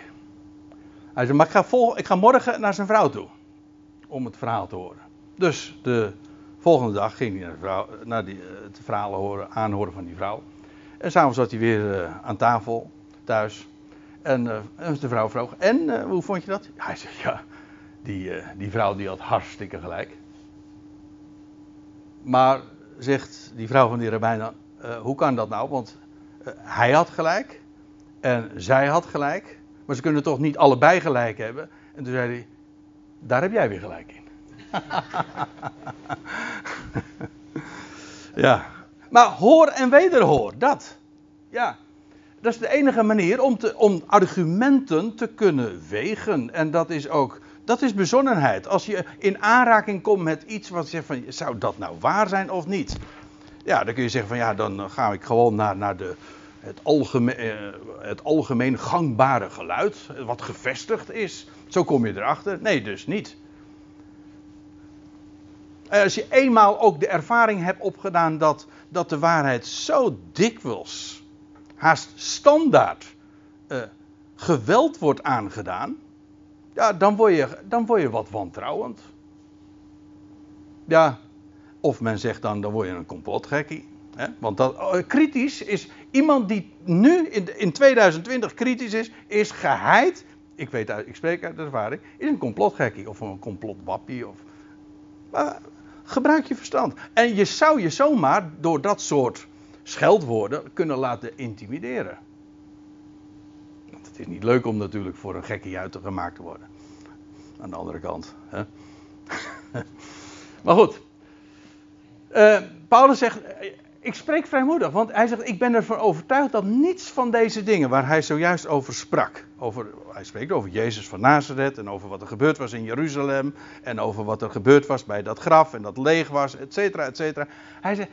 Hij zei, maar ik ga morgen naar zijn vrouw toe om het verhaal te horen. Dus de volgende dag ging hij het verhaal aanhoren van die vrouw. En s'avonds zat hij weer aan tafel thuis. En de vrouw vroeg, en hoe vond je dat? Hij zegt, ja, die vrouw die had hartstikke gelijk. Maar, zegt die vrouw van die rabbijn, hoe kan dat nou? Want hij had gelijk en zij had gelijk. Maar ze kunnen toch niet allebei gelijk hebben? En toen zei hij, daar heb jij weer gelijk in. Ja, maar hoor en wederhoor, dat. Ja. Dat is de enige manier om argumenten te kunnen wegen. En dat is bezonnenheid. Als je in aanraking komt met iets wat zegt van, zou dat nou waar zijn of niet? Ja, dan kun je zeggen van, ja, dan ga ik gewoon naar het algemeen gangbare geluid, wat gevestigd is. Zo kom je erachter. Nee, dus niet. Als je eenmaal ook de ervaring hebt opgedaan dat de waarheid zo dikwijls, haast standaard geweld wordt aangedaan, ja, dan word je wat wantrouwend. Ja, of men zegt dan word je een complotgekkie. Hè? Want kritisch is, iemand die nu in 2020 kritisch is geheid, ik spreek uit ervaring, is een complotgekkie of een complotwappie. Gebruik je verstand. En je zou je zomaar door dat soort scheldwoorden kunnen laten intimideren. Want het is niet leuk om natuurlijk voor een gekkie uit te gemaakt te worden. Aan de andere kant. Hè? Maar goed. Paulus zegt, ik spreek vrijmoedig. Want hij zegt, ik ben ervan overtuigd dat niets van deze dingen waar hij zojuist over sprak. Hij spreekt over Jezus van Nazareth en over wat er gebeurd was in Jeruzalem. En over wat er gebeurd was bij dat graf en dat leeg was, et cetera, et cetera. Hij zegt,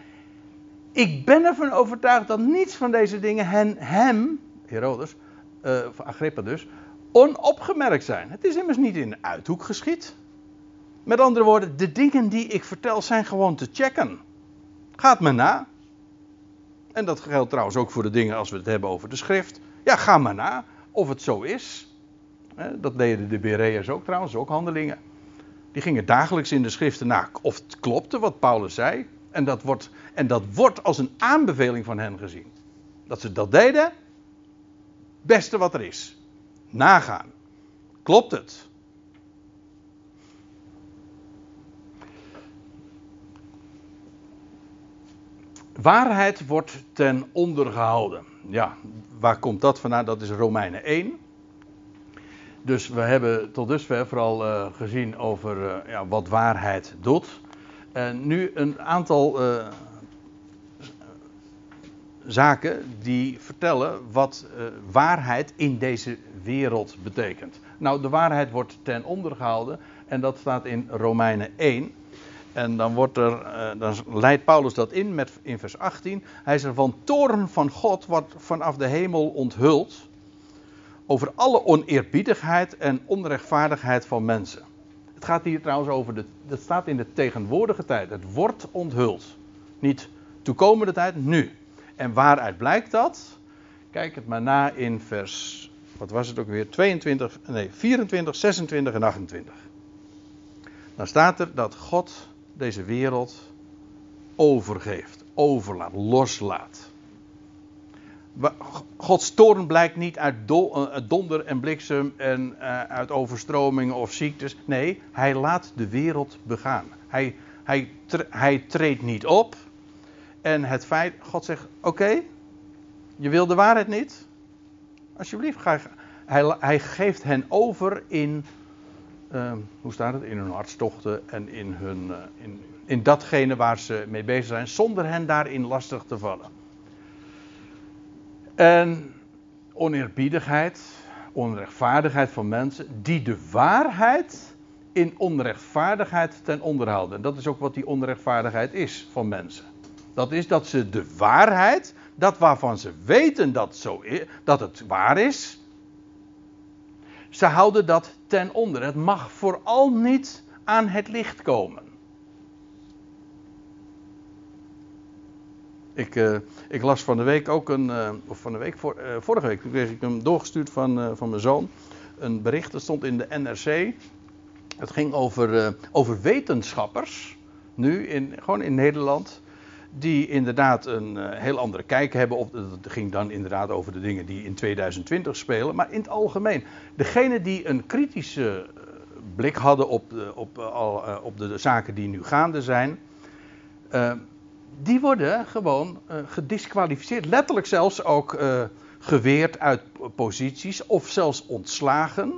ik ben ervan overtuigd dat niets van deze dingen hem, Herodes, of Agrippa dus, onopgemerkt zijn. Het is immers niet in de uithoek geschied. Met andere woorden, de dingen die ik vertel zijn gewoon te checken. Gaat maar na. En dat geldt trouwens ook voor de dingen als we het hebben over de schrift. Ja, ga maar na of het zo is. Dat deden de Bereërs ook trouwens, ook Handelingen. Die gingen dagelijks in de schriften na of het klopte wat Paulus zei. En dat wordt als een aanbeveling van hen gezien. Dat ze dat deden, het beste wat er is. Nagaan. Klopt het? Waarheid wordt ten onder gehouden. Ja, waar komt dat vandaan? Dat is Romeinen 1. Dus we hebben tot dusver vooral gezien over wat waarheid doet. En nu een aantal zaken die vertellen wat waarheid in deze wereld betekent. Nou, de waarheid wordt ten onder gehouden en dat staat in Romeinen 1. En dan leidt Paulus dat in in vers 18. Hij is er van toorn van God wat vanaf de hemel onthult over alle oneerbiedigheid en onrechtvaardigheid van mensen. Het gaat hier trouwens over, dat staat in de tegenwoordige tijd. Het wordt onthuld. Niet toekomende tijd, nu. En waaruit blijkt dat? Kijk het maar na in vers, 24, 26 en 28. Dan staat er dat God deze wereld overgeeft, overlaat, loslaat. Gods toorn blijkt niet uit donder en bliksem en uit overstromingen of ziektes. Nee, hij laat de wereld begaan. Hij treedt niet op. En het feit, God zegt, oké, je wil de waarheid niet? Alsjeblieft, hij geeft hen over in... hoe staat het? In hun hartstochten en in hun in datgene waar ze mee bezig zijn, zonder hen daarin lastig te vallen. En oneerbiedigheid, onrechtvaardigheid van mensen die de waarheid in onrechtvaardigheid ten onder houden. En dat is ook wat die onrechtvaardigheid is van mensen. Dat is dat ze de waarheid, dat waarvan ze weten dat het waar is. Ze houden dat ten onder. Het mag vooral niet aan het licht komen. Ik las van de week ook vorige week, toen kreeg ik hem doorgestuurd van mijn zoon. Een bericht dat stond in de NRC. Het ging over wetenschappers, nu gewoon in Nederland, die inderdaad een heel andere kijk hebben. Het ging dan inderdaad over de dingen die in 2020 spelen. Maar in het algemeen. Degenen die een kritische blik hadden op de zaken die nu gaande zijn. Die worden gewoon gediskwalificeerd. Letterlijk zelfs ook geweerd uit posities. Of zelfs ontslagen.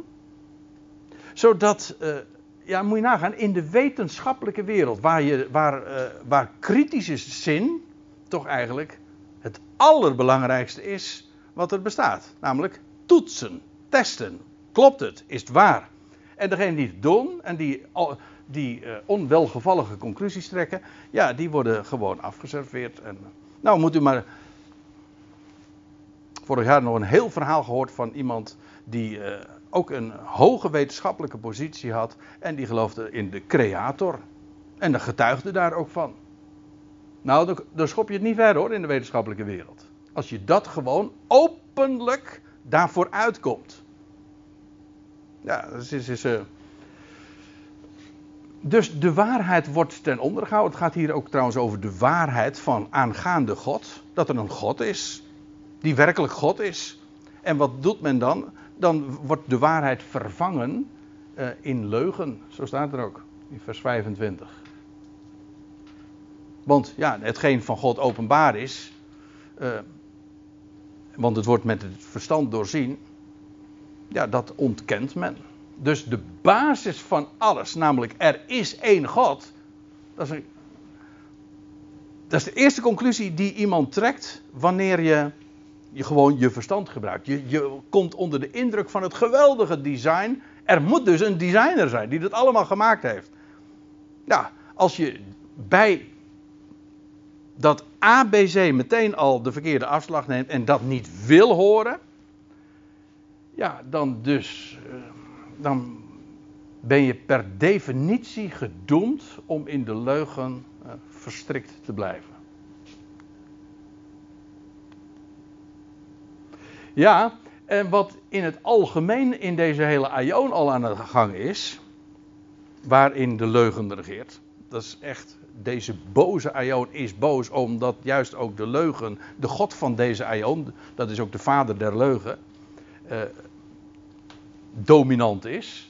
Zodat... Ja, moet je nagaan, in de wetenschappelijke wereld, waar kritische zin toch eigenlijk het allerbelangrijkste is wat er bestaat. Namelijk toetsen, testen. Klopt het? Is het waar? En degenen die het doen en die onwelgevallige conclusies trekken, ja, die worden gewoon afgeserveerd. En, nou, moet u maar... Vorig jaar nog een heel verhaal gehoord van iemand die... ook een hoge wetenschappelijke positie had. En die geloofde in de creator. En de getuigde daar ook van. Nou, dan schop je het niet ver hoor in de wetenschappelijke wereld. Als je dat gewoon openlijk daarvoor uitkomt. Ja, dat is... Dus de waarheid wordt ten onder gehouden. Het gaat hier ook trouwens over de waarheid van aangaande God. Dat er een God is. Die werkelijk God is. En wat doet men dan? Dan wordt de waarheid vervangen in leugen. Zo staat er ook in vers 25. Want ja, hetgeen van God openbaar is... want het wordt met het verstand doorzien... ja, dat ontkent men. Dus de basis van alles, namelijk er is één God... Dat is de eerste conclusie die iemand trekt wanneer je gewoon je verstand gebruikt. Je komt onder de indruk van het geweldige design. Er moet dus een designer zijn die dat allemaal gemaakt heeft. Nou, als je bij dat ABC meteen al de verkeerde afslag neemt en dat niet wil horen, ja, dan ben je per definitie gedoemd om in de leugen verstrikt te blijven. Ja, en wat in het algemeen in deze hele Aion al aan de gang is... waarin de leugen regeert. Dat is echt, deze boze Aion is boos, omdat juist ook de leugen, de god van deze Aion, dat is ook de vader der leugen, dominant is.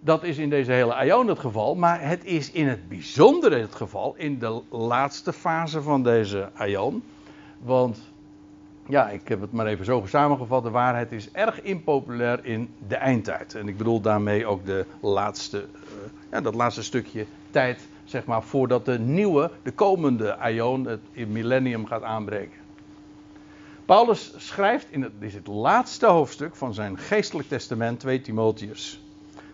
Dat is in deze hele Aion het geval, maar het is in het bijzondere het geval in de laatste fase van deze Aion. Want, ja, ik heb het maar even zo samengevat, de waarheid is erg impopulair in de eindtijd. En ik bedoel daarmee ook de laatste, dat laatste stukje tijd, zeg maar, voordat de nieuwe, de komende Aion, het millennium gaat aanbreken. Paulus schrijft in het laatste hoofdstuk van zijn geestelijk testament, 2 Timotheus.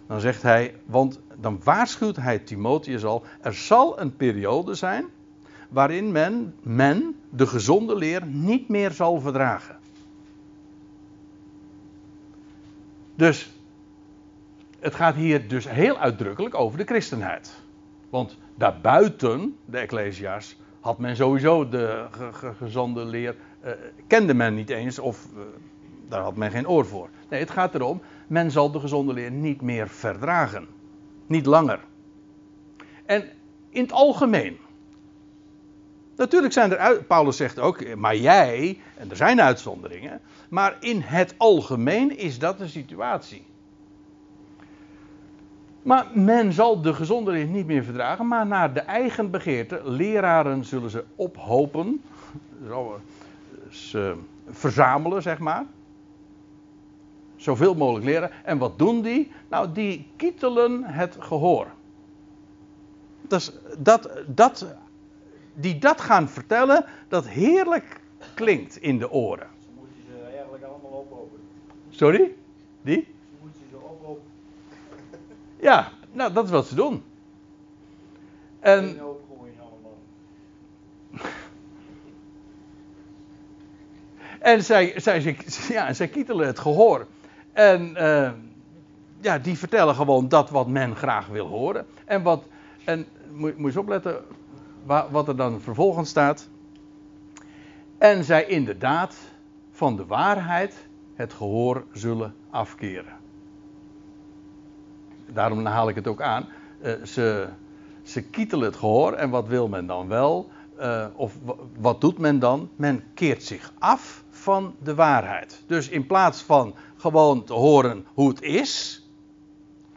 Dan zegt hij, want dan waarschuwt hij Timotheus al, er zal een periode zijn waarin men de gezonde leer niet meer zal verdragen. Dus het gaat hier dus heel uitdrukkelijk over de christenheid. Want daarbuiten, de ecclesia's, had men sowieso de gezonde leer, kende men niet eens of daar had men geen oor voor. Nee, het gaat erom, men zal de gezonde leer niet meer verdragen. Niet langer. En in het algemeen. Natuurlijk zijn er, Paulus zegt ook, maar jij, en er zijn uitzonderingen, maar in het algemeen is dat de situatie. Maar men zal de gezonde leer niet meer verdragen, maar naar de eigen begeerte, leraren zullen ze ophopen, ze verzamelen, zeg maar. Zoveel mogelijk leren. En wat doen die? Nou, die kietelen het gehoor. Dus die dat gaan vertellen, dat heerlijk klinkt in de oren. Ze moeten ze eigenlijk allemaal ophopen. Sorry? Die? Ze moeten ze ophopen. Ja, nou, dat is wat ze doen. En zij kietelen het gehoor. En die vertellen gewoon dat wat men graag wil horen. En moet je eens opletten wat er dan vervolgens staat. En zij inderdaad van de waarheid het gehoor zullen afkeren. Daarom haal ik het ook aan. Ze kietelen het gehoor en wat wil men dan wel? Of wat doet men dan? Men keert zich af van de waarheid. Dus in plaats van gewoon te horen hoe het is,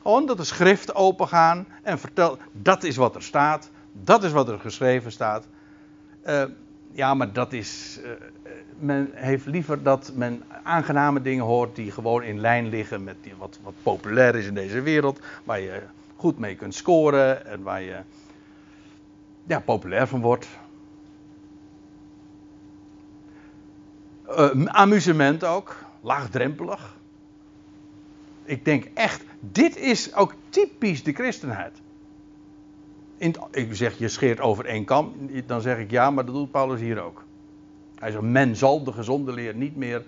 gewoon dat de schrift opengaan en vertellen, dat is wat er staat, dat is wat er geschreven staat. Maar dat is, men heeft liever dat men aangename dingen hoort die gewoon in lijn liggen met wat populair is in deze wereld, waar je goed mee kunt scoren en waar je populair van wordt. Amusement ook. Laagdrempelig. Ik denk echt, dit is ook typisch de christenheid. Ik zeg, je scheert over één kam. Dan zeg ik ja, maar dat doet Paulus hier ook. Hij zegt, men zal de gezonde leer niet meer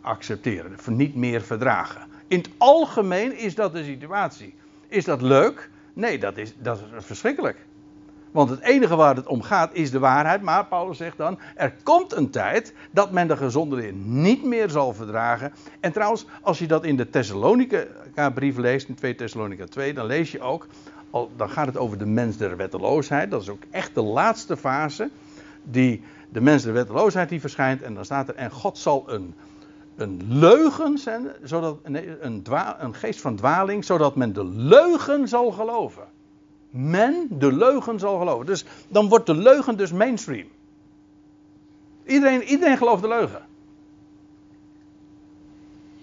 accepteren. Niet meer verdragen. In het algemeen is dat de situatie. Is dat leuk? Nee, dat is verschrikkelijk. Want het enige waar het om gaat is de waarheid. Maar Paulus zegt dan, er komt een tijd dat men de gezonde leer niet meer zal verdragen. En trouwens, als je dat in de Thessalonica-brief leest, in 2 Thessalonica 2, dan lees je ook, dan gaat het over de mens der wetteloosheid. Dat is ook echt de laatste fase, de mens der wetteloosheid die verschijnt. En dan staat er, en God zal een leugen zenden, een geest van dwaling, zodat men de leugen zal geloven. Men de leugen zal geloven. Dus dan wordt de leugen dus mainstream. Iedereen gelooft de leugen.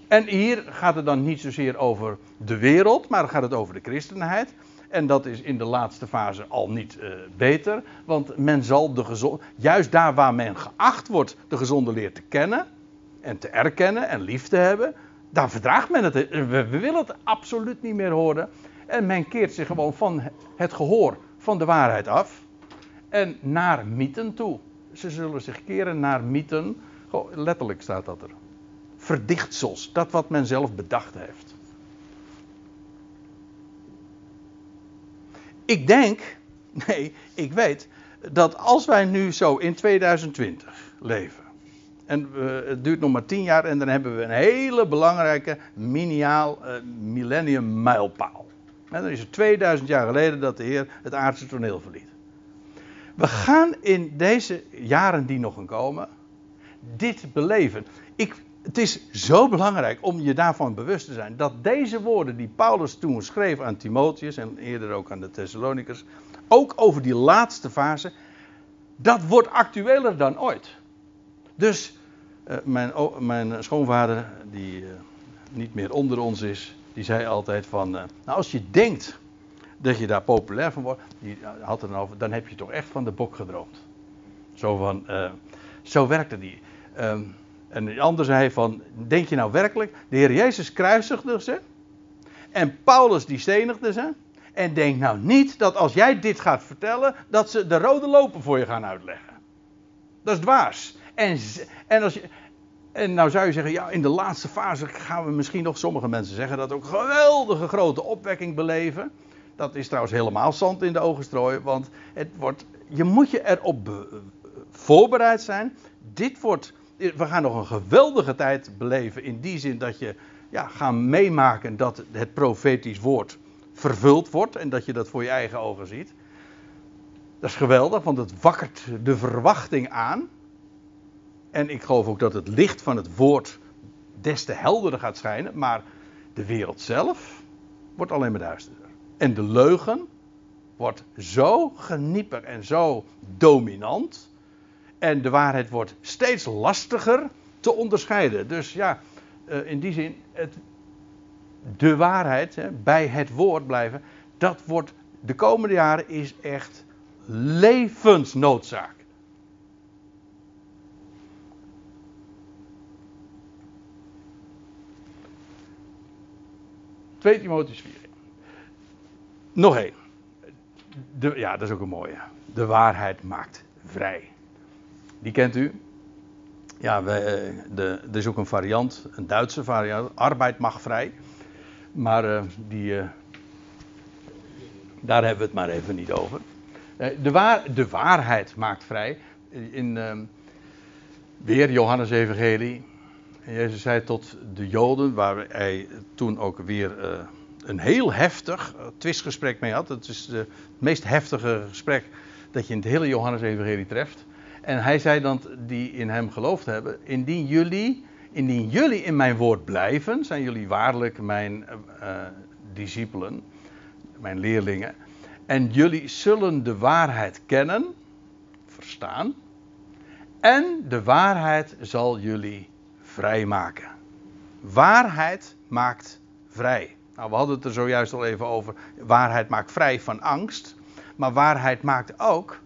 En hier gaat het dan niet zozeer over de wereld, maar gaat het over de christenheid. En dat is in de laatste fase al niet beter. Want men zal juist daar waar men geacht wordt de gezonde leer te kennen en te erkennen en lief te hebben, daar verdraagt men het. We willen het absoluut niet meer horen. En men keert zich gewoon van het gehoor van de waarheid af. En naar mythen toe. Ze zullen zich keren naar mythen. Letterlijk staat dat er. Verdichtsels. Dat wat men zelf bedacht heeft. Ik weet dat als wij nu zo in 2020 leven. En het duurt nog maar 10 jaar. En dan hebben we een hele belangrijke millennium mijlpaal. Dan is het 2000 jaar geleden dat de Heer het aardse toneel verliet. We gaan in deze jaren die nog gaan komen dit beleven. Het is zo belangrijk om je daarvan bewust te zijn dat deze woorden die Paulus toen schreef aan Timotheus en eerder ook aan de Thessalonikers, ook over die laatste fase, dat wordt actueler dan ooit. Dus mijn schoonvader, die niet meer onder ons is, die zei altijd van, nou als je denkt dat je daar populair van wordt, die had het over, dan heb je toch echt van de bok gedroomd. Zo van, zo werkte die. En de ander zei van, denk je nou werkelijk, de Heer Jezus kruisigde ze en Paulus die stenigde ze. En denk nou niet dat als jij dit gaat vertellen, dat ze de rode loper voor je gaan uitleggen. Dat is dwaas. En nou zou je zeggen, ja, in de laatste fase gaan we misschien nog, sommige mensen zeggen dat ook, geweldige grote opwekking beleven. Dat is trouwens helemaal zand in de ogen strooien, want je moet je erop voorbereid zijn. We gaan nog een geweldige tijd beleven in die zin dat je gaat meemaken dat het profetisch woord vervuld wordt en dat je dat voor je eigen ogen ziet. Dat is geweldig, want het wakkert de verwachting aan. En ik geloof ook dat het licht van het woord des te helderder gaat schijnen, maar de wereld zelf wordt alleen maar duisterder. En de leugen wordt zo geniepig en zo dominant en de waarheid wordt steeds lastiger te onderscheiden. Dus ja, in die zin, de waarheid, bij het woord blijven, dat wordt de komende jaren is echt levensnoodzaak. Timotheüs 4. Nog één. Dat is ook een mooie. De waarheid maakt vrij. Die kent u. Ja, er is ook een variant, een Duitse variant. Arbeid mag vrij. Maar daar hebben we het maar even niet over. De waarheid maakt vrij. Weer Johannes Evangelie. En Jezus zei tot de Joden, waar hij toen ook weer een heel heftig twistgesprek mee had. Het is het meest heftige gesprek dat je in het hele Johannes-evangelie treft. En hij zei dan, die in hem geloofd hebben, indien jullie in mijn woord blijven, zijn jullie waarlijk mijn discipelen, mijn leerlingen. En jullie zullen de waarheid kennen, verstaan, en de waarheid zal jullie vrijmaken. Waarheid maakt vrij. Nou, we hadden het er zojuist al even over. Waarheid maakt vrij van angst. Maar waarheid maakt ook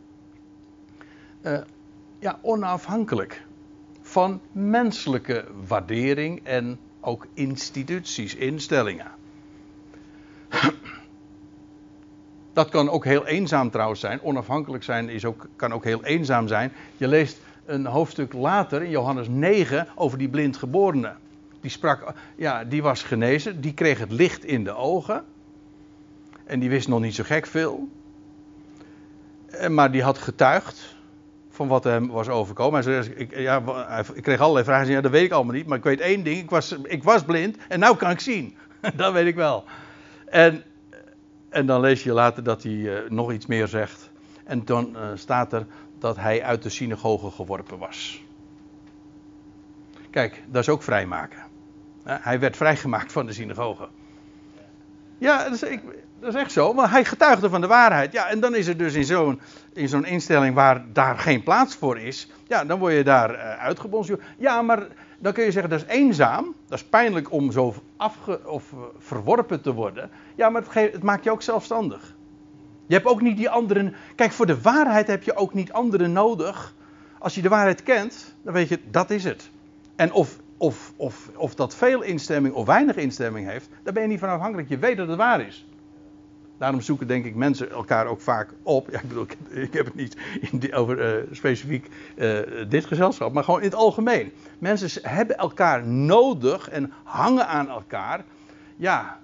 onafhankelijk van menselijke waardering en ook instituties, instellingen. Dat kan ook heel eenzaam trouwens zijn. Onafhankelijk zijn kan ook heel eenzaam zijn. Je leest een hoofdstuk later in Johannes 9 over die blindgeborene. Die sprak, die was genezen, die kreeg het licht in de ogen. En die wist nog niet zo gek veel. Maar die had getuigd van wat hem was overkomen. Hij zei, ik kreeg allerlei vragen. Ja, dat weet ik allemaal niet, maar ik weet één ding. Ik was blind en nu kan ik zien. Dat weet ik wel. En dan lees je later dat hij nog iets meer zegt. En dan staat er dat hij uit de synagoge geworpen was. Kijk, dat is ook vrijmaken. Hij werd vrijgemaakt van de synagoge. Ja, dat is echt zo. Want hij getuigde van de waarheid. Ja, en dan is er dus in zo'n instelling waar daar geen plaats voor is. Ja, dan word je daar uitgebonsd. Ja, maar dan kun je zeggen dat is eenzaam. Dat is pijnlijk om zo verworpen te worden. Ja, maar het maakt je ook zelfstandig. Je hebt ook niet die anderen. Kijk, voor de waarheid heb je ook niet anderen nodig. Als je de waarheid kent, dan weet je, dat is het. En of dat veel instemming of weinig instemming heeft, daar ben je niet van afhankelijk. Je weet dat het waar is. Daarom zoeken, denk ik, mensen elkaar ook vaak op. Ja, ik bedoel, ik heb het niet over specifiek dit gezelschap, maar gewoon in het algemeen. Mensen hebben elkaar nodig en hangen aan elkaar. Ja,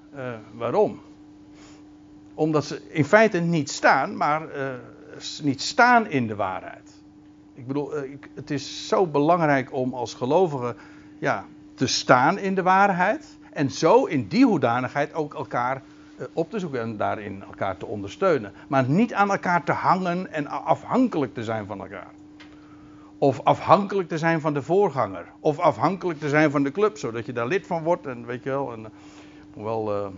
waarom? Omdat ze in feite niet staan, maar niet staan in de waarheid. Ik bedoel, het is zo belangrijk om als gelovige te staan in de waarheid. En zo in die hoedanigheid ook elkaar op te zoeken en daarin elkaar te ondersteunen. Maar niet aan elkaar te hangen en afhankelijk te zijn van elkaar. Of afhankelijk te zijn van de voorganger. Of afhankelijk te zijn van de club, zodat je daar lid van wordt. En weet je wel,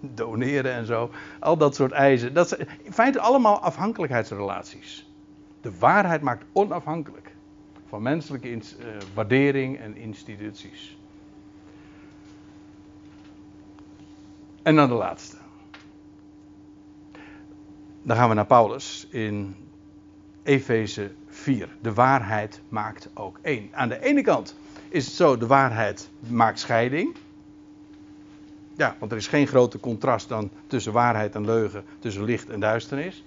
doneren en zo. Al dat soort eisen. Dat zijn in feite allemaal afhankelijkheidsrelaties. De waarheid maakt onafhankelijk van menselijke waardering en instituties. En dan de laatste. Dan gaan we naar Paulus in Efeze 4. De waarheid maakt ook één. Aan de ene kant is het zo, de waarheid maakt scheiding. Ja, want er is geen groter contrast dan tussen waarheid en leugen, tussen licht en duisternis.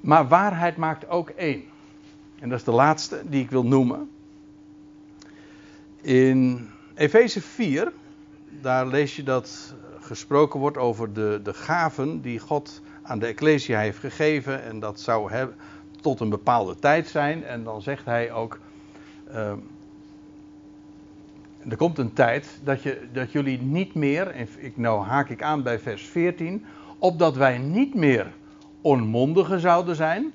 Maar waarheid maakt ook één. En dat is de laatste die ik wil noemen. In Efeze 4, daar lees je dat gesproken wordt over de gaven die God aan de Ecclesia heeft gegeven. En dat zou tot een bepaalde tijd zijn. En dan zegt hij ook, er komt een tijd dat jullie niet meer, nou haak ik aan bij vers 14, opdat wij niet meer onmondigen zouden zijn,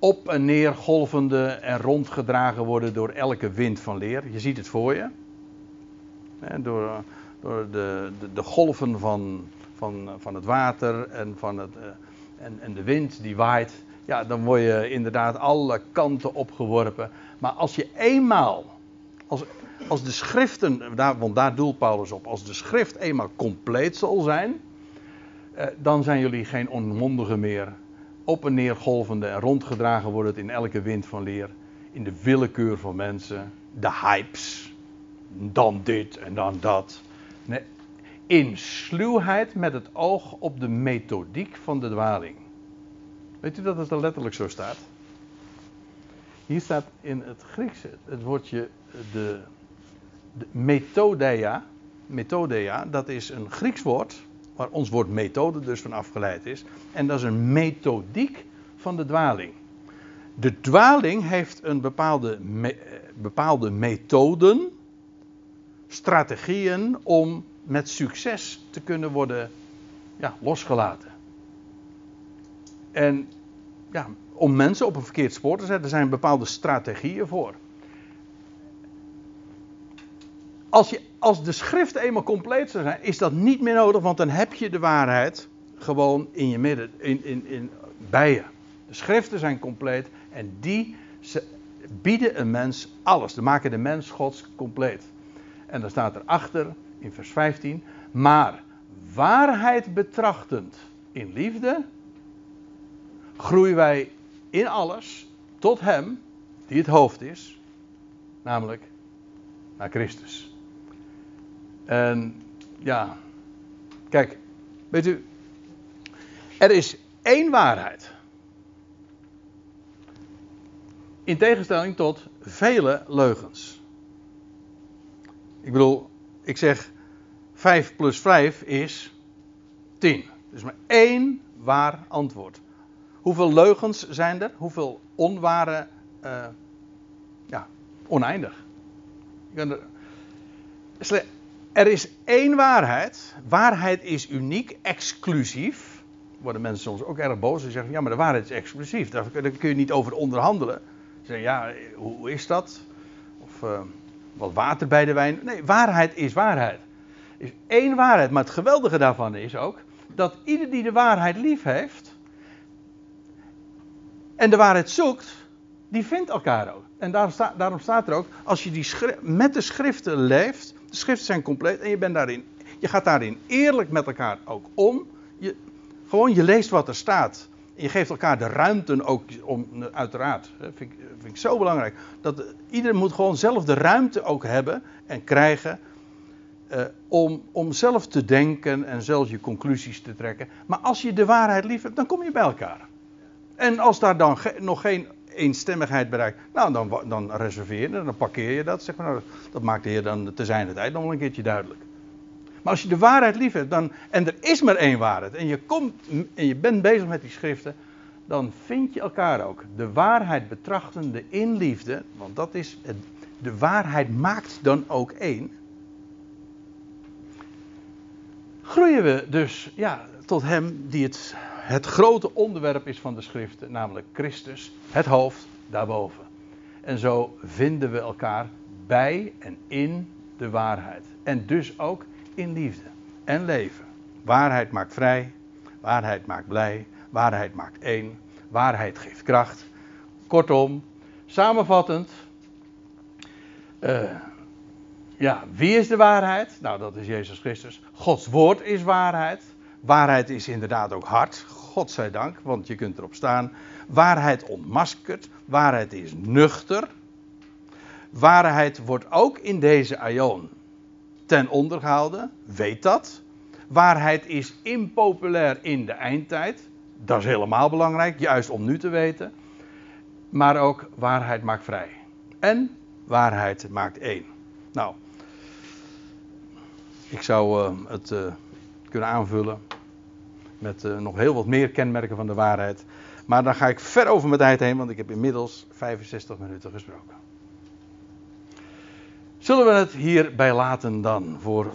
op en neer golvende en rondgedragen worden door elke wind van leer. Je ziet het voor je. Door de golven van het water en de wind die waait. Ja, dan word je inderdaad alle kanten opgeworpen. Maar als je eenmaal, als de schriften, want daar doelt Paulus op, als de schrift eenmaal compleet zal zijn, dan zijn jullie geen onmondigen meer. Op en neer golvende en rondgedragen wordt het in elke wind van leer. In de willekeur van mensen. De hypes. Dan dit en dan dat. Nee, in sluwheid met het oog op de methodiek van de dwaling. Weet u dat het er letterlijk zo staat? Hier staat in het Grieks het woordje de methodeia. Dat is een Grieks woord, waar ons woord methode dus van afgeleid is. En dat is een methodiek van de dwaling. De dwaling heeft een bepaalde methoden, strategieën om met succes te kunnen worden losgelaten. En om mensen op een verkeerd spoor te zetten, er zijn bepaalde strategieën voor. Als de schrift eenmaal compleet zou zijn, is dat niet meer nodig, want dan heb je de waarheid gewoon in je midden, bij je. De schriften zijn compleet en ze bieden een mens alles. Ze maken de mens Gods compleet. En dan staat erachter in vers 15, maar waarheid betrachtend in liefde, groeien wij in alles tot Hem die het hoofd is, namelijk naar Christus. En kijk, weet u, er is één waarheid. In tegenstelling tot vele leugens. Ik bedoel, 5 plus 5 is 10. Dus maar één waar antwoord. Hoeveel leugens zijn er? Hoeveel onware? Oneindig. Er is één waarheid. Waarheid is uniek, exclusief. Worden mensen soms ook erg boos en zeggen, ja, maar de waarheid is exclusief. Daar kun je niet over onderhandelen. Ze zeggen, ja, hoe is dat? Of wat water bij de wijn. Nee, waarheid is waarheid. Er is één waarheid. Maar het geweldige daarvan is ook dat ieder die de waarheid lief heeft en de waarheid zoekt, die vindt elkaar ook. En daarom staat er ook, als je met de schriften leeft, de schriften zijn compleet en je gaat daarin eerlijk met elkaar ook om. Je leest wat er staat. En je geeft elkaar de ruimte ook om, uiteraard. Dat vind ik zo belangrijk. Dat ieder moet gewoon zelf de ruimte ook hebben en krijgen om zelf te denken en zelf je conclusies te trekken. Maar als je de waarheid lief hebt, dan kom je bij elkaar. En als daar dan nog geen eenstemmigheid bereikt, nou dan reserveer je, dan parkeer je dat. Zeg maar, nou, dat maakt de Heer dan te zijner tijd nog wel een keertje duidelijk. Maar als je de waarheid lief hebt, en er is maar één waarheid, en je bent bezig met die schriften, dan vind je elkaar ook. De waarheid betrachtende in liefde, want dat is de waarheid maakt dan ook één. groeien we dus tot hem die het grote onderwerp is van de schriften, namelijk Christus, het hoofd daarboven. En zo vinden we elkaar bij en in de waarheid. En dus ook in liefde en leven. Waarheid maakt vrij, waarheid maakt blij, waarheid maakt één, waarheid geeft kracht. Kortom, samenvattend, wie is de waarheid? Nou, dat is Jezus Christus. Gods woord is waarheid. Waarheid is inderdaad ook hard, godzijdank, want je kunt erop staan. Waarheid ontmaskert, waarheid is nuchter. Waarheid wordt ook in deze aion ten onder gehouden, weet dat. Waarheid is impopulair in de eindtijd. Dat is helemaal belangrijk, juist om nu te weten. Maar ook waarheid maakt vrij. En waarheid maakt één. Nou, ik zou het kunnen aanvullen met nog heel wat meer kenmerken van de waarheid. Maar daar ga ik ver over mijn tijd heen, want ik heb inmiddels 65 minuten gesproken. Zullen we het hierbij laten dan voor